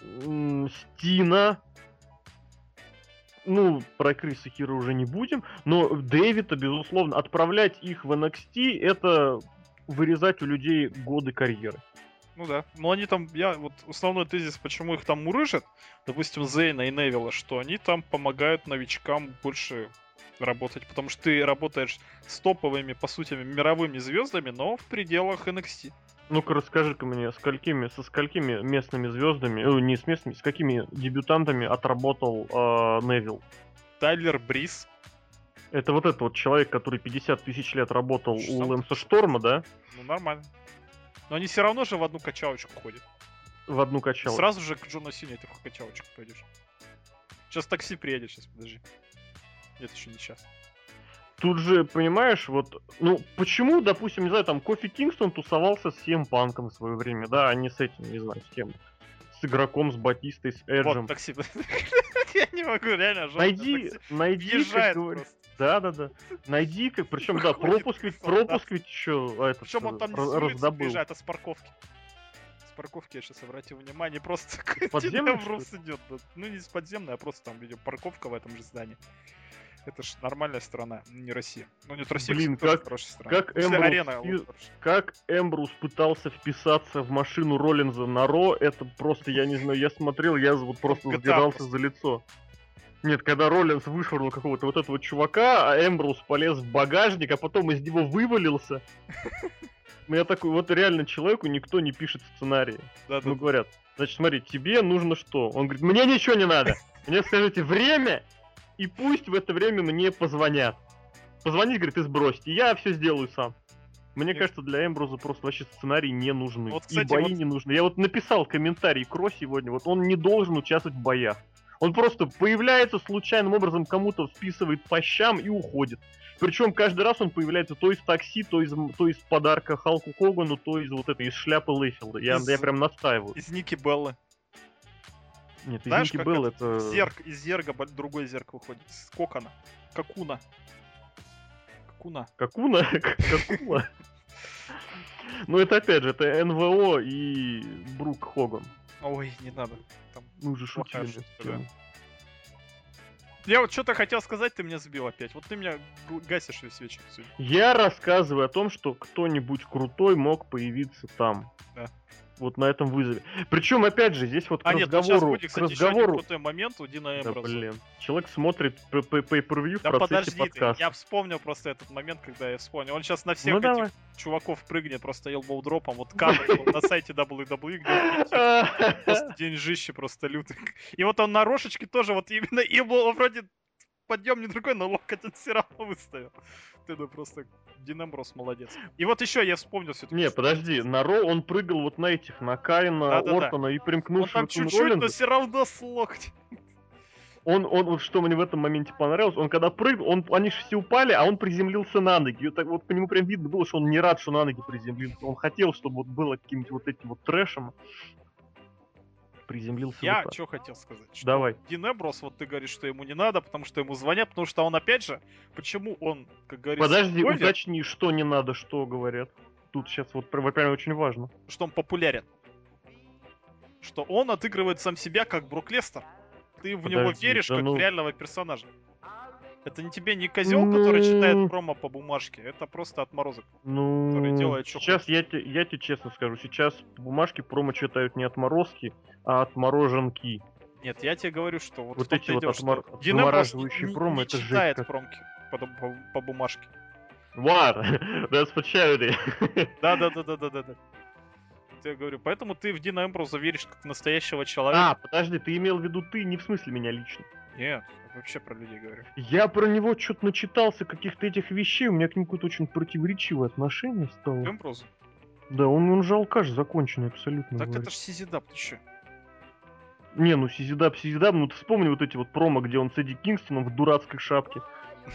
Стина... Ну, про Криса Хира уже не будем, но Дэвида, безусловно, отправлять их в NXT, это вырезать у людей годы карьеры. Ну да, но они там, вот основной тезис, почему их там мурыжат, допустим, Зейна и Невилла, что они там помогают новичкам больше работать, потому что ты работаешь с топовыми, по сути, мировыми звездами, но в пределах NXT. Ну-ка, расскажи-ка мне, со сколькими местными звездами, не с местными, с какими дебютантами отработал Невилл? Тайлер Бриз. Это вот этот вот человек, который 50 тысяч лет работал у Лэнса Шторма, да? Ну, нормально. Но они все равно же в одну качалочку ходят. В одну качалочку. Сразу же к Джону Сине ты в качалочку пойдешь. Сейчас такси приедет, сейчас, подожди. Нет, еще не сейчас. Тут же, понимаешь, вот, ну, почему, допустим, не знаю, там, Кофи Кингстон тусовался с CM Панком в свое время, да, а не с этим, не знаю, с кем, с игроком, с Батистой, с Эджем. Вот такси, я не могу, реально, жалко. Найди, как говорится. Да. Найди, как, причем, да, пропуск ведь еще раздобыл. Причем он там не с улицы бежит, а с парковки. С парковки я сейчас обратил внимание, просто подземный врус идет. Ну, не с подземной, а просто там, видимо, парковка в этом же здании. Это ж нормальная страна, не Россия. Ну нет, Россия, блин, тоже хорошая страна. Как Эмбрус пытался вписаться в машину Роллинза на Ро, это просто, я не знаю, я смотрел, я вот просто сгорался за лицо. Нет, когда Роллинз вышвырнул какого-то вот этого чувака, а Эмбрус полез в багажник, а потом из него вывалился. Ну я такой, вот реально человеку никто не пишет сценарии. Ну говорят, значит, смотри, тебе нужно что? Он говорит, мне ничего не надо, мне скажите время... И пусть в это время мне позвонят. Позвонить, говорит, и сбросить. И я все сделаю сам. Мне кажется, для Эмброза просто вообще сценарии не нужны. Вот, кстати, и бои не нужны. Я вот написал комментарий Кро сегодня. Вот он не должен участвовать в боях. Он просто появляется случайным образом, кому-то вписывает по щам и уходит. Причем каждый раз он появляется то из такси, то из подарка Халку Хогану, то из вот этой, из шляпы Лэйфилда. Я прям настаиваю. Из Ники Беллы. Нет, знаешь, как был, это... Из зерга другой зерк выходит. С кокона. Какуна? Ну это опять же, это НВО и Брук Хоган. Ой, не надо. Мы уже шутили. Я вот что-то хотел сказать, ты меня сбил опять. Вот ты меня гасишь весь вечер. Я рассказываю о том, что кто-нибудь крутой мог появиться там. Да. Вот на этом вызове. Причем, опять же, здесь вот к разговору... Сейчас будет, кстати, еще один крутой момент у Дина Эмброса. Да, блин. Человек смотрит pay-per-view в процессе подкаста. Я вспомнил просто этот момент, когда я вспомнил. Он сейчас на всех этих чуваков прыгнет просто элбоу-дропом. Вот кадр на сайте WWE, где просто деньжище просто лютый. И вот он на рошечке тоже вот именно элбоу вроде... Подъем не другой, но локоть он все равно выставил. Ты ну просто Дин Эмброс молодец. И вот еще я вспомнил все-таки. Не, подожди, на Ро он прыгал вот на этих, на Кайна, Ортона и примкнувшего к Роллинзу. Он там чуть-чуть, но все равно с локтем. он вот что мне в этом моменте понравилось, он когда прыгнул, они же все упали, а он приземлился на ноги. И так вот по нему прям видно было, что он не рад, что на ноги приземлился. Он хотел, чтобы вот было каким-нибудь вот этим вот трэшем. Приземлился. Я вот что хотел сказать. Что давай. Динеброс, вот ты говоришь, что ему не надо, потому что ему звонят, потому что он опять же, почему он, как говорится... Подожди, уточни, что не надо, что говорят. Тут сейчас вот прям очень важно. Что он популярен. Что он отыгрывает сам себя, как Брук Лестер. Ты в него веришь, да, как в реального персонажа. Это не тебе не козел, который читает промо по бумажке, это просто отморозок, который делает что хочет. Сейчас я тебе честно скажу, сейчас по бумажке промо читают не отморозки, а отмороженки. Нет, я тебе говорю, что вот эти вот отмораживающие промо, это жесть. Читает промки по бумажке. What? That's for charity. Да. Я говорю, поэтому ты в Дина Эмброуза веришь как в настоящего человека. А, подожди, ты имел в виду ты, не в смысле меня лично. Нет, вообще про людей говорю. Я про него что-то начитался, каких-то этих вещей, у меня к нему какое-то очень противоречивое отношение стало. Эмброуза? Да, он же алкаш законченный абсолютно. Так говорит. Это ж Сизидап, ты че? Не, ну Сизидап, ну ты вспомни вот эти вот промо, где он с Эдди Кингстоном в дурацкой шапке,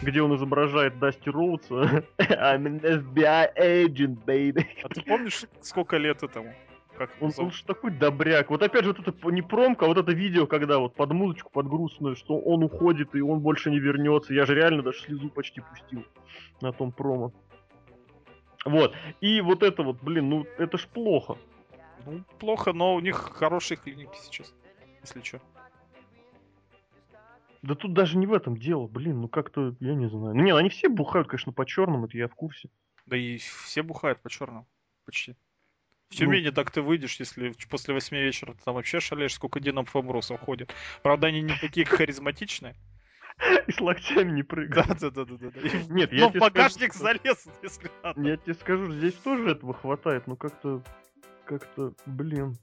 где он изображает Дасти Роудса. I'm an FBI agent, baby. А ты помнишь, сколько лет этому? Как он же такой добряк. Вот опять же, вот это не промка, а вот это видео, когда вот под музычку, под грустную, что он уходит и он больше не вернется. Я же реально даже слезу почти пустил на том промо. Вот. И вот это вот, блин, ну это ж плохо. Ну, плохо, но у них хорошие клиники сейчас, если что. Да тут даже не в этом дело, блин, ну как-то, я не знаю. Ну, нет, они все бухают, конечно, по-черному, это я в курсе. Да и все бухают по-черному, почти. В Тюмени так ты выйдешь, если после 8 вечера ты там вообще шалеешь, сколько Дина Эмброуза ходит. Правда, они не такие харизматичные. И с локтями не прыгают. Да. Нет, я тебе скажу, но багажник залез, если надо. Я тебе скажу, здесь тоже этого хватает, но как-то, блин.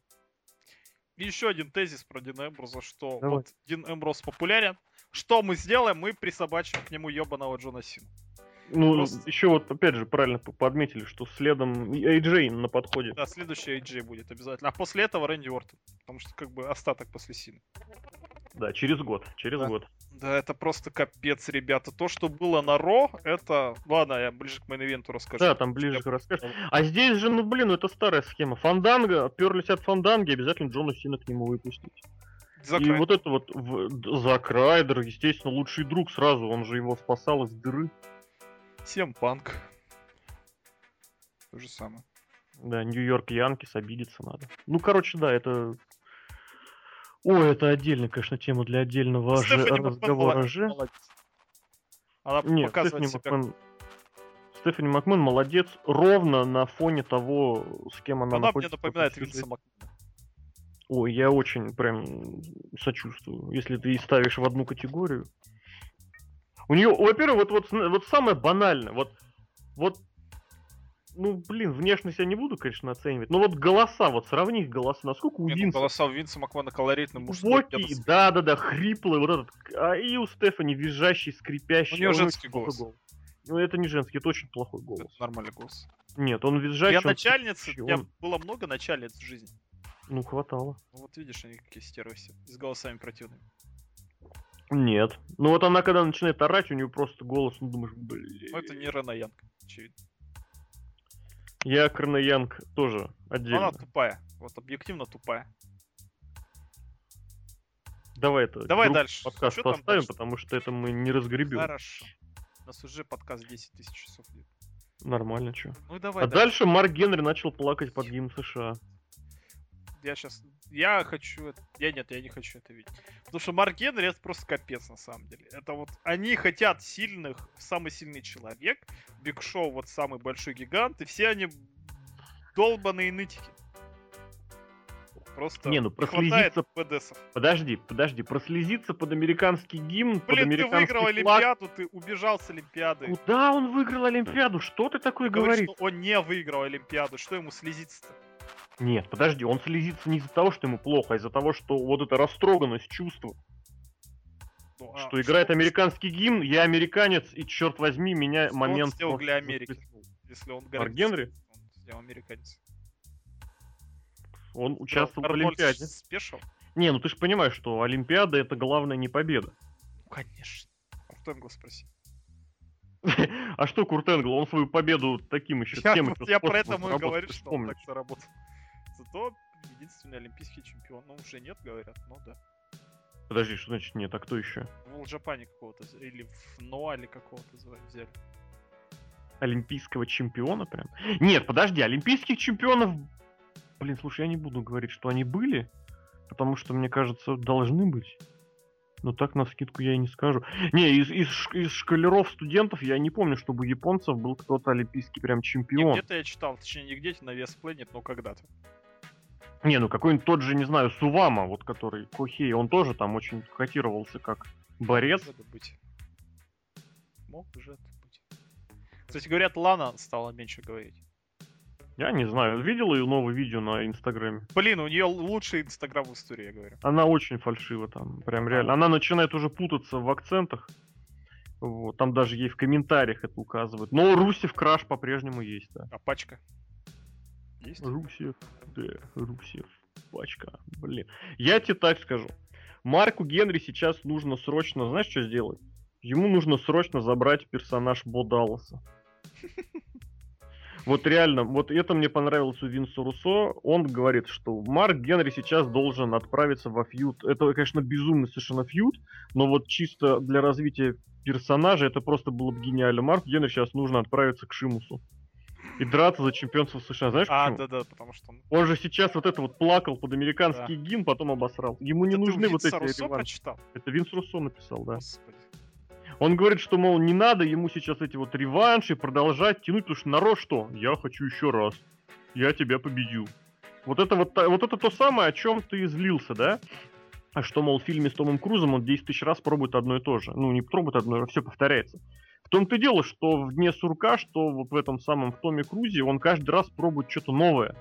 И еще один тезис про Дина Эмброуза, что вот Дин Эмброуз популярен. Что мы сделаем? Мы присобачим к нему ебаного Джона Сину. Ну, просто... еще вот, опять же, правильно подметили, что следом AJ на подходе. Да, следующий AJ будет обязательно. А после этого Рэнди Уортон. Потому что, как бы, остаток после Сины. Да, через год. Да, это просто капец, ребята. То, что было на Ро, это... Ладно, я ближе к мейн-ивенту расскажу. Да, там ближе расскажешь. А здесь же, ну, блин, это старая схема. Фанданго, отперлись от Фанданги, обязательно Джона Сина к нему выпустить. И вот это вот Зак Райдер, естественно, лучший друг сразу. Он же его спасал из дыры. Всем панк. То же самое. Да, Нью-Йорк Янкис, обидеться надо. Ну, короче, да, это... Ой, это отдельно, конечно, тема для отдельного разговора же. Она показывает себя. Стефани Макмен молодец ровно на фоне того, с кем она находится. Она мне напоминает Винса Макмена. Ой, я очень прям сочувствую, если ты их ставишь в одну категорию. У нее, во-первых, вот самое банальное, ну, блин, внешность я не буду, конечно, оценивать, но вот голоса, вот сравни их голоса, насколько у Винса... Голоса у Винса Макмена колоритный, мужской. Да, хриплый, вот этот, а и у Стефани визжащий, скрипящий. У нее женский голос. Ну, это не женский, это очень плохой голос. Это нормальный голос. Нет, он визжащий. Я начальница, было много начальниц в жизни. Ну, хватало. Вот видишь, они какие стервы все, с голосами противными. Нет. Ну вот она, когда начинает орать, у нее просто голос, ну думаешь, блин. Ну это не Рена Янг, очевидно. Я к Рене Янг тоже отдельно. Она тупая. Вот объективно тупая. Давай дальше. Подкаст что поставим, потому что это мы не разгребем. Хорошо. У нас уже подкаст 10 тысяч часов лет. Нормально, чё. Ну давай. А дальше Марк Генри начал плакать под гимн США. Я не хочу это видеть. Потому что Марк Генри — это просто капец, на самом деле. Это вот они хотят сильных, самый сильный человек, Биг Шоу, вот самый большой гигант, и все они долбаные нытики. Просто не, ну, прослезиться... хватает ПДСов. Подожди, прослезиться под американский гимн, под американский флаг. Блин, ты выиграл Олимпиаду, ты убежал с Олимпиады. Куда он выиграл Олимпиаду? Что ты такое говоришь? Что он не выиграл Олимпиаду, что ему слезиться-то? Нет, подожди, он слезится не из-за того, что ему плохо, а из-за того, что вот эта растроганность чувства. Что играет американский гимн, я американец, и, черт возьми, меня момент... Он сделал для Америки. Если он Марк Генри? Он сделал американец. Он участвовал в Олимпиаде. Не, ну ты же понимаешь, что Олимпиада — это главное не победа. Конечно. Куртенгла спроси. А что Куртенгла? Он свою победу таким еще... Я про это мы говорю, что он так заработал. Зато единственный олимпийский чемпион. Ну, уже нет, говорят, но да. Подожди, что значит нет? А кто еще? В All-Japan какого-то, или в Ноале какого-то взяли. Олимпийского чемпиона прям? Нет, подожди, олимпийских чемпионов... Блин, слушай, я не буду говорить, что они были, потому что, мне кажется, должны быть. Но так навскидку я и не скажу. Не, из школяров студентов я не помню, чтобы у японцев был кто-то олимпийский прям чемпион. Где-то я читал, точнее не где-то, на Весплэнет, но когда-то. Не, ну какой-нибудь тот же, не знаю, Сувама, вот который Кохей, он тоже там очень котировался как борец. Мог же это быть. Кстати, говорят, Лана стала меньше говорить. Я не знаю, видел ее новое видео на Инстаграме? Блин, у нее лучший Инстаграм в истории, я говорю. Она очень фальшива там, прям реально. Она начинает уже путаться в акцентах. Вот, там даже ей в комментариях это указывают. Но Русев краш по-прежнему есть, да. А пачка? Есть? Русев, да, Русев, пачка, блин. Я тебе так скажу. Марку Генри сейчас нужно срочно, знаешь, что сделать? Ему нужно срочно забрать персонаж Бо Далласа. Вот реально, вот это мне понравилось у Винса Руссо. Он говорит, что Марк Генри сейчас должен отправиться во фьюд. Это, конечно, безумный совершенно фьюд, но вот чисто для развития персонажа это просто было бы гениально. Марку Генри сейчас нужно отправиться к Шимусу и драться за чемпионство США. Знаешь почему? Да, потому что он же сейчас вот это вот плакал под американский гимн, потом обосрал. Ему это не нужны вот эти реванши. Это Винс Руссо написал, да. Господи. Он говорит, что, мол, не надо ему сейчас эти вот реванши продолжать тянуть, потому что народ что? Я хочу еще раз. Я тебя победю. Вот это то самое, о чем ты излился, да? А что, мол, в фильме с Томом Крузом он 10 тысяч раз пробует одно и то же. Ну, не пробует одно, все повторяется. В том-то и дело, что в «Дне сурка», что вот в этом самом в Томе Крузе, он каждый раз пробует что-то новое.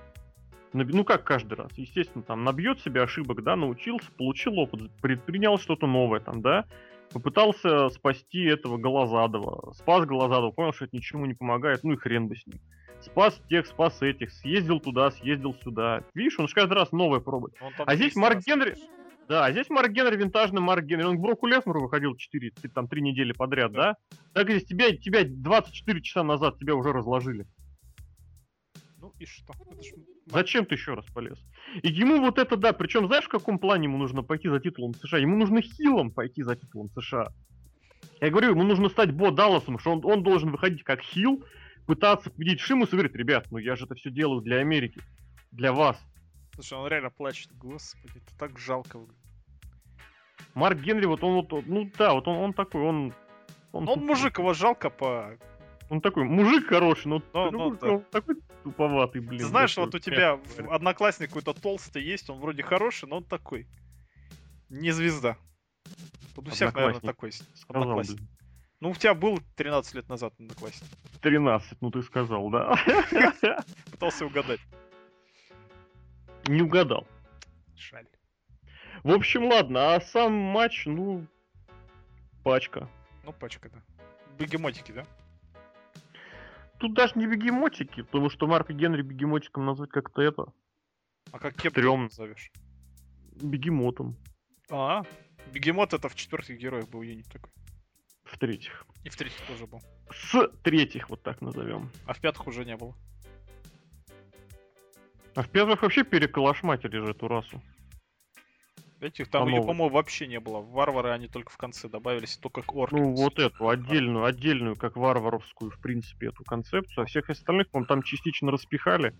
Ну, как каждый раз? Естественно, там набьет себе ошибок, да, научился, получил опыт, предпринял что-то новое там, да? Попытался спасти этого Голозадова. Спас Голозадова, понял, что это ничему не помогает, ну и хрен бы с ним. Спас тех, спас этих, съездил туда, съездил сюда. Видишь, он же каждый раз новое пробует. А здесь Марк Генри... Да, а здесь Марк Генри, винтажный Марк Генри. Он к Броку Леснеру выходил 3 недели подряд, да? Так здесь тебя 24 часа назад тебя уже разложили. Ну и что? Зачем ты еще раз полез? И ему вот это, да, причем знаешь, в каком плане ему нужно пойти за титулом США? Ему нужно хилом пойти за титулом США. Я говорю, ему нужно стать Бо Далласом, что он должен выходить как хил, пытаться победить Шимуса и говорит, ребят, ну я же это все делаю для Америки, для вас. Слушай, он реально плачет, господи, это так жалко. Марк Генри, вот он вот, ну да, вот он такой, он мужик, его жалко по... Он такой, мужик хороший, но он такой туповатый, блин. Ты знаешь, вот у тебя одноклассник какой-то толстый есть, он вроде хороший, но он такой. Не звезда. Тут у всех, наверное, такой одноклассник. Ну, у тебя был 13 лет назад одноклассник. 13, ну ты сказал, да. Пытался угадать. Не угадал. Шаль. В общем, ладно, а сам матч, ну... Пачка. Ну, пачка, да. Бегемотики, да? Тут даже не бегемотики, потому что Марка Генри бегемотиком назвать как-то это. А как кем ты назовешь? Бегемотом. Бегемот это в 4-х героях был юнит такой. В 3-х. И в 3-х тоже был. С 3-х вот так назовем. А в 5-х уже не было. А в 5-х вообще переколошматили же эту расу. Этих там ее, по-моему, вообще не было. Варвары они только в конце добавились, только к оркам. Ну, вот эту отдельную, как варваровскую, в принципе, эту концепцию. А всех остальных, по-моему, там частично распихали,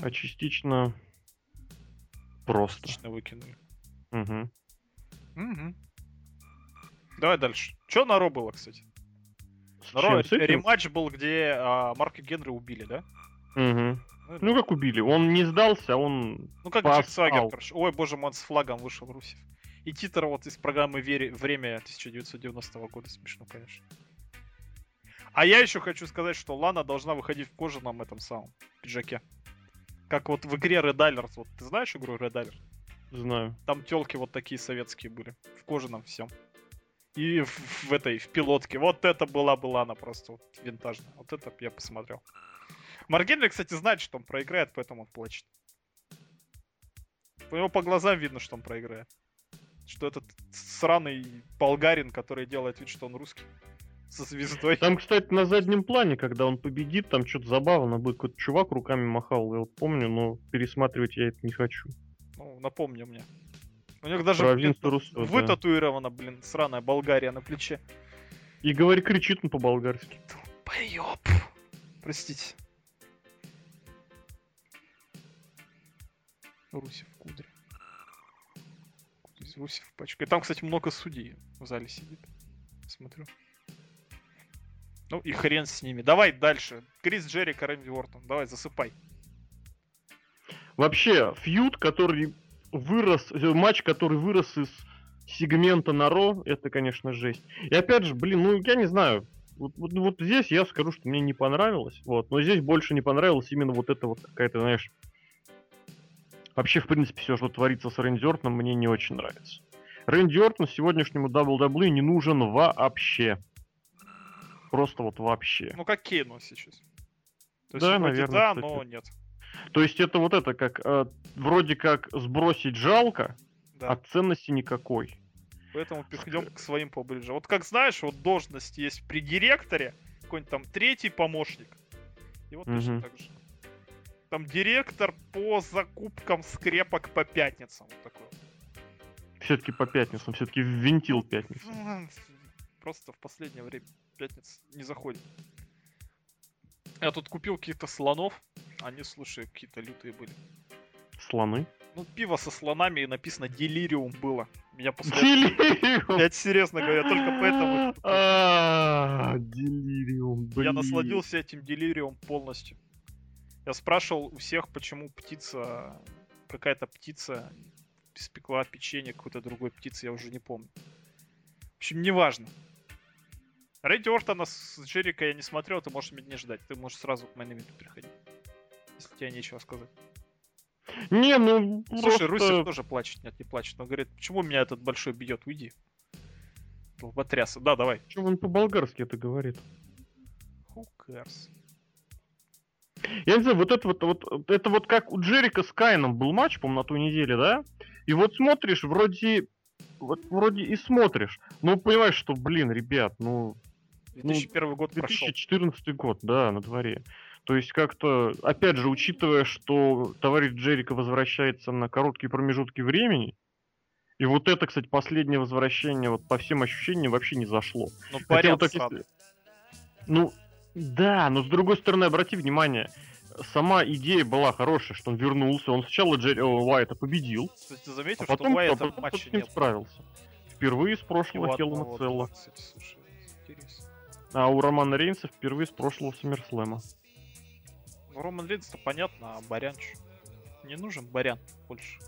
а частично просто. Частично выкинули. Угу. Давай дальше. Что на Ро было, кстати? На Ро рематч был, где Марка Генри убили, да? Угу. Ну как убили, он не сдался, он... Ну как Джек Свагер, короче. Ой, боже мой, с флагом вышел Русев. И титр вот из программы «Время» 1990 года, смешно, конечно. А я еще хочу сказать, что Лана должна выходить в кожаном этом самом пиджаке. Как вот в игре Red Alert, вот ты знаешь игру Red Alert? Знаю. Там телки вот такие советские были, в кожаном всем. И в этой, в пилотке. Вот это была бы Лана просто, вот, винтажная. Вот это я посмотрел. Марк Генри, кстати, знает, что он проиграет, поэтому он плачет. У него по глазам видно, что он проиграет. Что этот сраный болгарин, который делает вид, что он русский. Со звездой. Там, кстати, на заднем плане, когда он победит, там что-то забавно будет. Какой-то чувак руками махал, я вот помню, но пересматривать я это не хочу. Ну, напомни мне. У них даже вытатуирована, блин, сраная Болгария на плече. И говорит, кричит он по-болгарски. Долбоёб. Простите. Русев в кудре. Русев в пачке. И там, кстати, много судей в зале сидит. Смотрю. Ну и хрен с ними. Давай дальше. Крис Джерика, Рэнди Уортон. Давай, засыпай. Вообще, фьюд, который вырос... Матч, который вырос из сегмента на Ро, это, конечно, жесть. И опять же, блин, ну я не знаю. Вот здесь я скажу, что мне не понравилось. Вот. Но здесь больше не понравилось именно вот это вот какая-то, знаешь... Вообще, в принципе, все, что творится с Рэнди Уортоном, мне не очень нравится. Рэнди Уортон сегодняшнему WWE не нужен вообще. Просто вот вообще. Ну, как Кейну сейчас. То есть, да, наверное. Да, кстати. Но нет. То есть это вот это как... вроде как сбросить жалко, да. А ценности никакой. Поэтому перейдем к своим поближе. Вот как знаешь, вот должность есть при директоре, какой-нибудь там третий помощник. И вот точно так же. Там директор по закупкам скрепок по пятницам. Вот такой. Все-таки по пятницам, все-таки ввинтил пятницу. Просто в последнее время. Пятница не заходит. Я тут купил каких-то слонов. Они, слушай, какие-то лютые были. Слоны? Ну, пиво со слонами и написано «Делириум» было. Меня после... Делириум! Я серьезно говорю, только поэтому... Делириум, блин. Я насладился этим делириум полностью. Я спрашивал у всех, почему птица... Какая-то птица испекла печенье какой-то другой птицы, я уже не помню. В общем, неважно. Рэнди Уортона с Джерика я не смотрел, ты можешь меня не ждать. Ты можешь сразу к мейн-ивенту переходить. Если тебе нечего сказать. Не, ну... Слушай, просто... Русев тоже плачет. Нет, не плачет. Он говорит, почему меня этот большой бьет? Уйди. Долботряса. Да, давай. Почему он по-болгарски это говорит? Who cares? Я не знаю, вот это вот как у Джерика с Кайном был матч, по-моему, на той неделе, да? И вот смотришь, вроде и смотришь. Ну, понимаешь, что, блин, ребят, ну... 2001 год прошел. 2014 год, да, на дворе. То есть как-то, опять же, учитывая, что товарищ Джерика возвращается на короткие промежутки времени, и вот это, кстати, последнее возвращение вот по всем ощущениям вообще не зашло. Ну, порядок вот сам. Ну, да, но с другой стороны, обрати внимание, сама идея была хорошая, что он вернулся, он сначала Уайта победил, то есть, ты заметил, а потом, что Уайта потом с ним нет. Справился. Впервые с прошлого Хелла на цело. А у Романа Рейнса впервые с прошлого Саммерслэма. Ну, Роман Рейнс-то понятно, а Барян что? Не нужен Барян больше.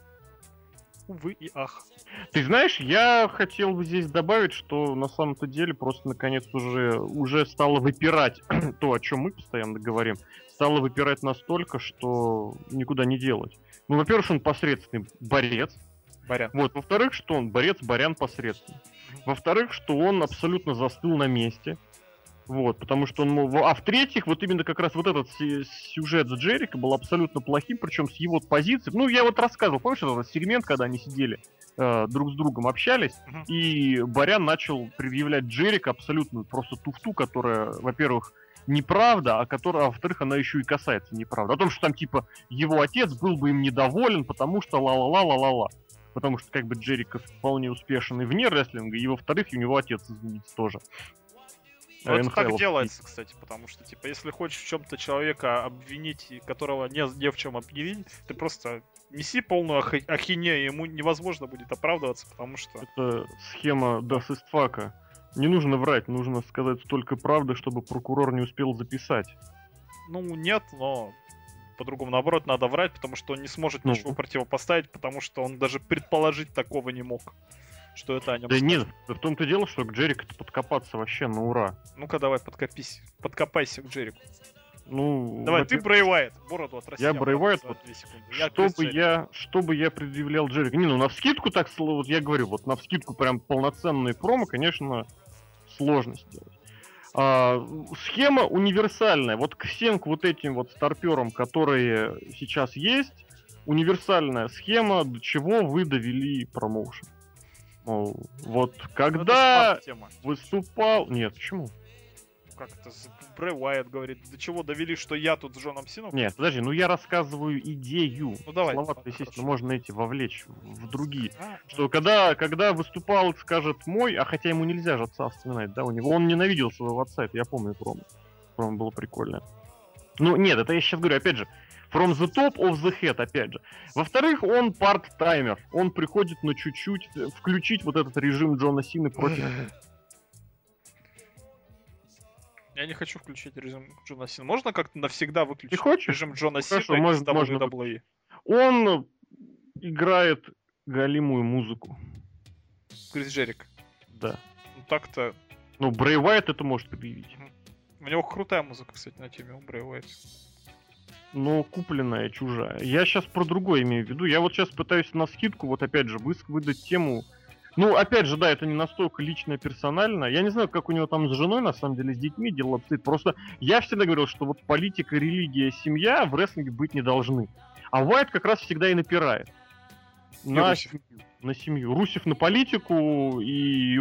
Увы и ах. Ты знаешь, я хотел бы здесь добавить, что на самом-то деле просто наконец уже стало выпирать то, о чем мы постоянно говорим. Стало выпирать настолько, что никуда не делать. Ну, во-первых, он посредственный борец. Барян. Вот. Во-вторых, что он борец-барян посредственный. Во-вторых, что он абсолютно застыл на месте. Вот, потому что он... А в-третьих, вот именно как раз вот этот сюжет за Джерика был абсолютно плохим, причем с его позиции... Ну, я вот рассказывал, помнишь, этот сегмент, когда они сидели друг с другом, общались, и Барян начал предъявлять Джерика абсолютно просто туфту, которая, во-первых, неправда, а которая, во-вторых, она еще и касается неправды. О том, что там, типа, его отец был бы им недоволен, потому что ла-ла-ла-ла-ла-ла. Потому что, как бы, Джерика вполне успешен и вне рестлинга, и, во-вторых, и у него отец изменится тоже. Но это так делается, кстати, потому что, типа, если хочешь в чем-то человека обвинить, которого не в чем обвинить, ты просто неси полную ахинею, ему невозможно будет оправдываться, потому что... Это схема Das ist Faka. Не нужно врать, нужно сказать столько правды, чтобы прокурор не успел записать. Ну, нет, но по-другому, наоборот, надо врать, потому что он не сможет ничего противопоставить, потому что он даже предположить такого не мог. Что это о нем? Да сказать. Нет, в том-то и дело, что к Джерику-то подкопаться вообще на ура. Ну-ка давай, подкопайся к Джерику. Ну... Давай, ты Брэй Уайт, бороду отрасти. Я Брэй Уайт, вот, чтобы я предъявлял Джерику. Не, ну навскидку так, вот я говорю, вот навскидку прям полноценные промо, конечно, сложно сделать. Схема универсальная, вот к всем вот этим вот старпёрам, которые сейчас есть, универсальная схема, до чего вы довели промоушен. Мол, вот когда выступал... Нет, почему? Как это? Брэй Уайт говорит, до чего довели, что я тут с Джоном Сином? Нет, подожди, ну я рассказываю идею. Ну давай. Слова, естественно, можно эти вовлечь в другие. Что когда выступал, скажет мой, а хотя ему нельзя же отца вспоминать, да, у него. Он ненавидел своего отца, это я помню, Промо. Промо было прикольно. Ну нет, это я сейчас говорю, опять же, From the top of the head, опять же. Во-вторых, он парт-таймер. Он приходит на чуть-чуть включить вот этот режим Джона Сины против... Я не хочу включить режим Джона Сина. Можно как-то навсегда выключить режим Джона Сина? Хорошо, можно. Он играет голимую музыку. Крис Джерик. Да. Ну так-то... Ну, Брэй Уайт это может объявить. У него крутая музыка, кстати, на теме у Брэй Уайт. Но купленная, чужая. Я сейчас про другое имею в виду. Я вот сейчас пытаюсь на скидку, вот опять же, выдать тему. Ну, опять же, да, это не настолько лично, персонально. Я не знаю, как у него там с женой, на самом деле, с детьми дело обстоит. Просто я всегда говорил, что вот политика, религия, семья в рестлинге быть не должны. А Уайт как раз всегда и напирает. На семью. Русев на политику и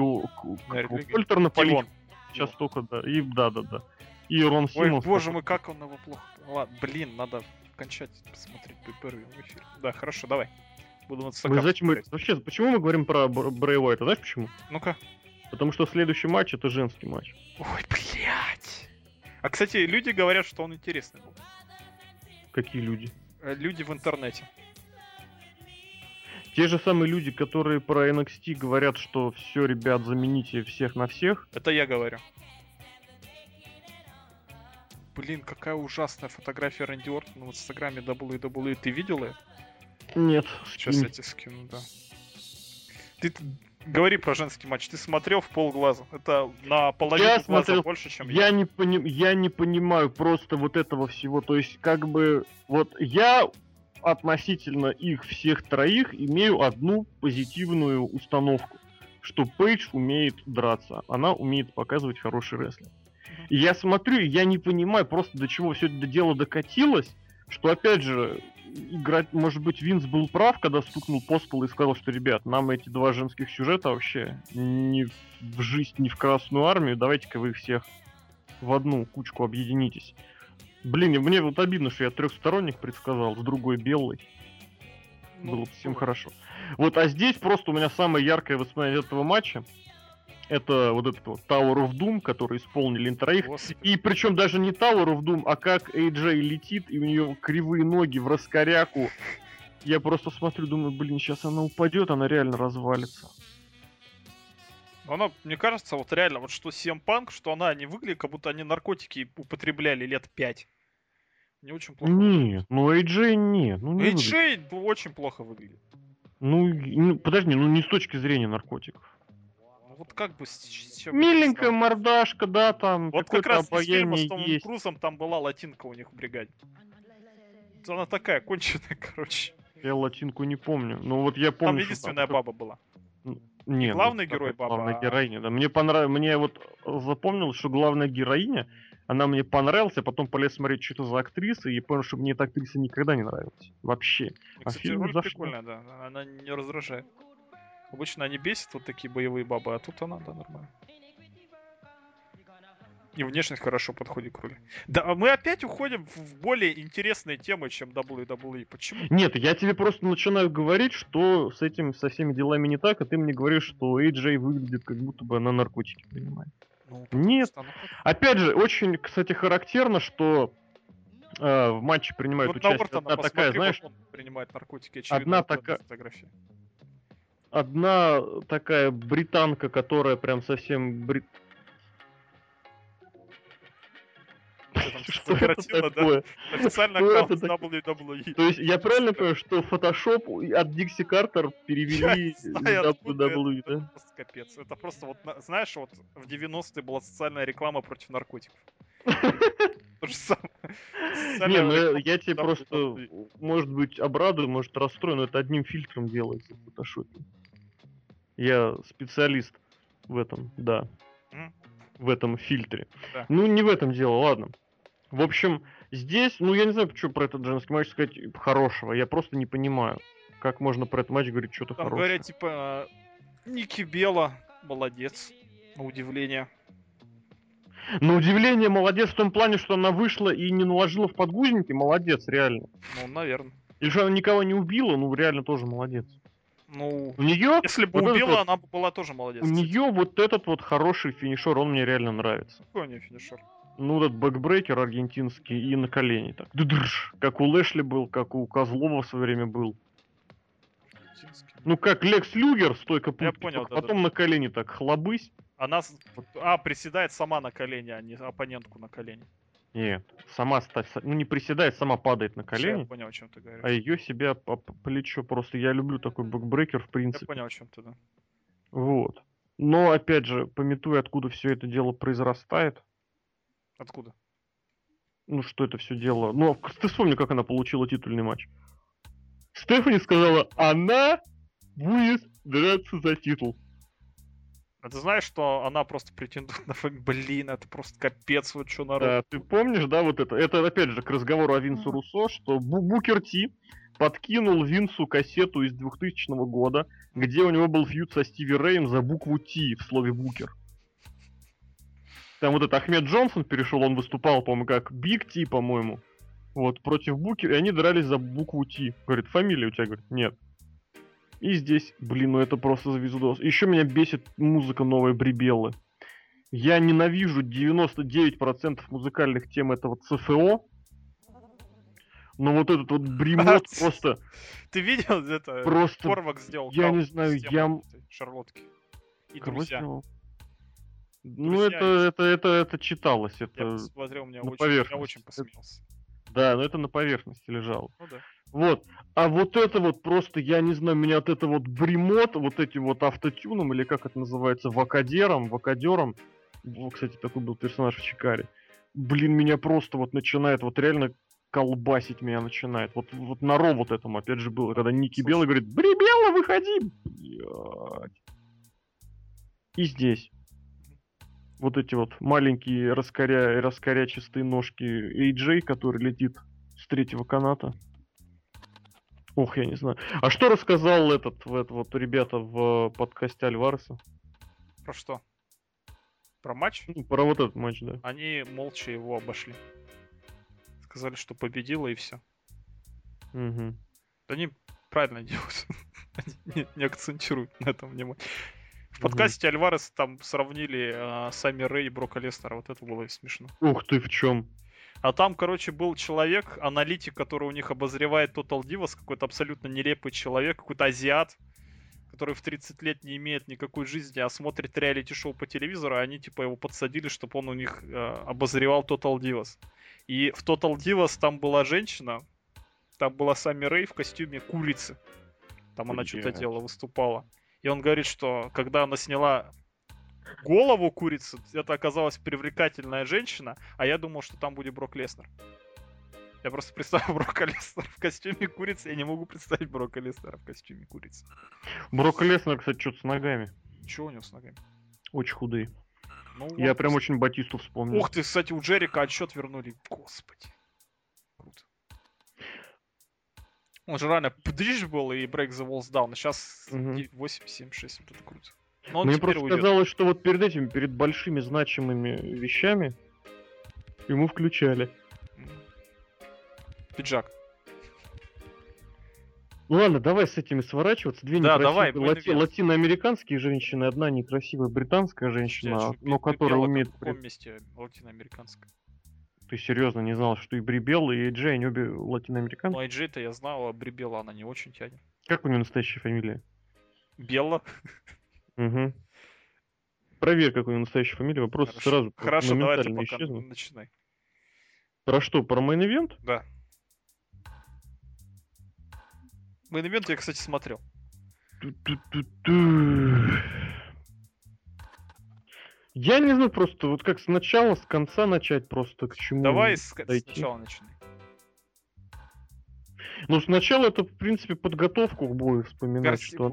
Кольтер на политику. Сейчас только, да. И да. И Рон Симмонс. Ой, боже мой, как он его плохо... Ладно, блин, надо кончать посмотреть первый эфир. Да, хорошо, давай. Буду вот стакан. Вообще, почему мы говорим про Брэй Уайта? Знаешь почему? Ну-ка. Потому что следующий матч это женский матч. Ой, блядь. А, кстати, люди говорят, что он интересный был. Какие люди? Люди в интернете. Те же самые люди, которые про NXT говорят, что все, ребят, замените всех на всех. Это я говорю. Блин, какая ужасная фотография Рэнди Ортона в инстаграме WWE. Ты видел ее? Нет. Сейчас я тебе скину, да. Ты говори про женский матч. Ты смотрел в полглаза. Это на половину я глаза смотрел... больше, чем я. Я не понимаю просто вот этого всего. То есть, как бы, вот я относительно их всех троих имею одну позитивную установку. Что Пейдж умеет драться. Она умеет показывать хороший рестлинг. И я смотрю, я не понимаю просто, до чего все это дело докатилось, что, опять же, играть, может быть, Винс был прав, когда стукнул по столу и сказал, что, ребят, нам эти два женских сюжета вообще ни в жизнь, ни в Красную Армию, давайте-ка вы их всех в одну кучку объединитесь. Блин, мне вот обидно, что я трехсторонник предсказал, с другой белой. Было всем хорошо. Вот, а здесь просто у меня самое яркое воспоминание этого матча. Это вот этот вот Tower of Doom, который исполнили троих. Господи. И причем даже не Tower of Doom, а как AJ летит, и у нее кривые ноги в раскоряку. Я просто смотрю, думаю, блин, сейчас она упадет, она реально развалится. Она, мне кажется, вот реально, вот что CM Punk, что она, они выглядят, как будто они наркотики употребляли лет 5. Не очень плохо. Нет, ну AJ нет. Ну, не AJ выглядит. Очень плохо выглядит. Ну, подожди, ну не с точки зрения наркотиков. Вот как бы... Миленькая мордашка, да, там... Вот как раз с фильма с Томом Крузом там была латинка у них в бригаде. Она такая, конченая, короче. Я латинку не помню, но вот я помню... Там единственная баба была. Не главный герой баба. Главная героиня, да. Мне вот запомнилось, что главная героиня, она мне понравилась, а потом полез смотреть, что это за актриса, и понял, что мне эта актриса никогда не нравилась. Вообще. Кстати, роль прикольная, да. Она не раздражает. Обычно они бесят вот такие боевые бабы, а тут она, да, нормально. И внешность хорошо подходит к роли. Да, мы опять уходим в более интересные темы, чем WWE. Почему? Нет, я тебе просто начинаю говорить, что с этим, со всеми делами не так, а ты мне говоришь, что AJ выглядит, как будто бы она наркотики принимает. Ну, нет. Опять же, очень, кстати, характерно, что... в матче принимают вот участие одна такая, знаешь... Он принимает наркотики, очевидно, одна фотография. Одна такая британка, которая прям совсем Что это такое? Официальный аккаунт WWE. То есть я правильно понимаю, что фотошоп от Дикси Картер перевели WWE, да? Это просто капец. Это просто вот, знаешь, вот в 90-е была социальная реклама против наркотиков. То же самое. Не, ну я тебе просто, может быть, обрадую, может, расстрою, но это одним фильтром делается в фотошопе. Я специалист в этом, да. В этом фильтре. Ну, не в этом дело, ладно. В общем, здесь, ну, я не знаю, что про этот женский матч сказать хорошего. Я просто не понимаю, как можно про этот матч говорить что-то там хорошее. Говорят, типа, Ники Белла молодец, на удивление. На удивление молодец в том плане, что она вышла и не наложила в подгузники. Молодец, реально. Ну, наверное. Или что она никого не убила, ну, реально тоже молодец. Ну, у нее, если бы вот убила, она бы была тоже молодец. У нее вот этот вот хороший финишер, он мне реально нравится. Какой у нее финишер? Ну, этот бэкбрейкер аргентинский и на колени так. Как у Лэшли был, как у Козлова в свое время был. Ну, как Лекс Люгер, стойка путки, понял, да, потом да. На колени так хлобысь. Она приседает сама на колени, а не оппонентку на колени. Нет, сама не приседает, сама падает на колени. Я понял, о чем ты говоришь. А ее себя по плечо просто. Я люблю такой бэкбрейкер, в принципе. Я понял, о чем ты, да. Вот. Но, опять же, памятуя, откуда все это дело произрастает. Откуда? Ну, что это все дело. Ну, ты вспомни, как она получила титульный матч. Стефани сказала, она будет драться за титул. А ты знаешь, что она просто претендует на фэнк? Блин, это просто капец, вот что народ. Да, ты помнишь, да, вот это? Это, опять же, к разговору о Винсу Руссо, что Букер Ти подкинул Винсу кассету из 2000 года, где у него был фьюд со Стиви Рэем за букву Ти в слове Букер. Там вот этот Ахмед Джонсон перешел, он выступал, по-моему, как Биг Ти, по-моему, вот, против Букера, и они дрались за букву Ти. Говорит, фамилия у тебя? Говорит, нет. И здесь, блин, ну это просто звездос. Еще меня бесит музыка новой Брибеллы. Я ненавижу 99% музыкальных тем этого ЦФО. Но вот этот вот бремот просто... Ты видел это? Просто... Корвак сделал. Я не знаю, я... Шарлотки. И друзья. Ну это читалось. Это... Я посмотрел, у меня очень посмеялся. Да, но это на поверхности лежало. Ну да. Вот, а вот это вот просто, я не знаю, меня от этого вот бремот, вот этим вот автотюном, или как это называется, вокадером, кстати, такой был персонаж в Чикаре, блин, меня просто вот начинает, вот реально колбасить меня начинает, вот на Ро вот этому, опять же, было, когда Ники Белла говорит, Брибелла, выходи, блядь, и здесь. Вот эти вот маленькие раскорячистые ножки AJ, который летит с третьего каната. Ох, я не знаю. А что рассказал этот вот ребята в подкасте Альвареса? Про что? Про матч? Про вот этот матч, да. Они молча его обошли. Сказали, что победила и все. Угу. Они правильно делают. Они не акцентируют на этом внимание. В подкасте Альварес там сравнили Сами Рэй и Брока Леснера. Вот это было смешно. Ух ты, в чем? А там, короче, был человек, аналитик, который у них обозревает Total Divas, какой-то абсолютно нелепый человек, какой-то азиат, который в 30 лет не имеет никакой жизни, а смотрит реалити-шоу по телевизору, а они, типа, его подсадили, чтобы он у них обозревал Total Divas. И в Total Divas там была женщина, там была Сами Рэй в костюме курицы. Там она что-то делала, выступала. И он говорит, что когда она сняла... голову курицы, это оказалась привлекательная женщина, а я думал, что там будет Брок Леснер. Я просто представил Брока Леснера в костюме курицы, я не могу представить Брока Леснера в костюме курицы. Брок Леснер, кстати, что-то с ногами. Чего у него с ногами? Очень худые. Ну, я вот прям очень Батисту вспомнил. Ух ты, кстати, у Джерика отсчет вернули. Господи. Круто. Он же реально пдыж был и Break the Walls Down, а сейчас 8-7-6, вот это круто. Мне просто казалось, что вот перед этим, перед большими значимыми вещами ему включали. Пиджак. Ну ладно, давай с этими сворачиваться. Две некрасивые латиноамериканские женщины, одна некрасивая британская женщина, но которая умеет... В каком месте латиноамериканская? Ты серьезно не знал, что и Брибелла, и Эйджей, они обе латиноамериканцы? Ну Эйджей-то я знал, а Брибелла она не очень тянет. Как у нее настоящая фамилия? Белла. Угу. Проверь, какой у него настоящая фамилия. Вопрос хорошо. Сразу хорошо, давайте пока начинай. Про что? Про мейн-ивент? Да. Мейн-ивент я, кстати, смотрел. Я не знаю просто, вот как сначала, с конца начать просто к чему. Давай сначала начинай. Но сначала это, в принципе, подготовку к бою вспоминать, что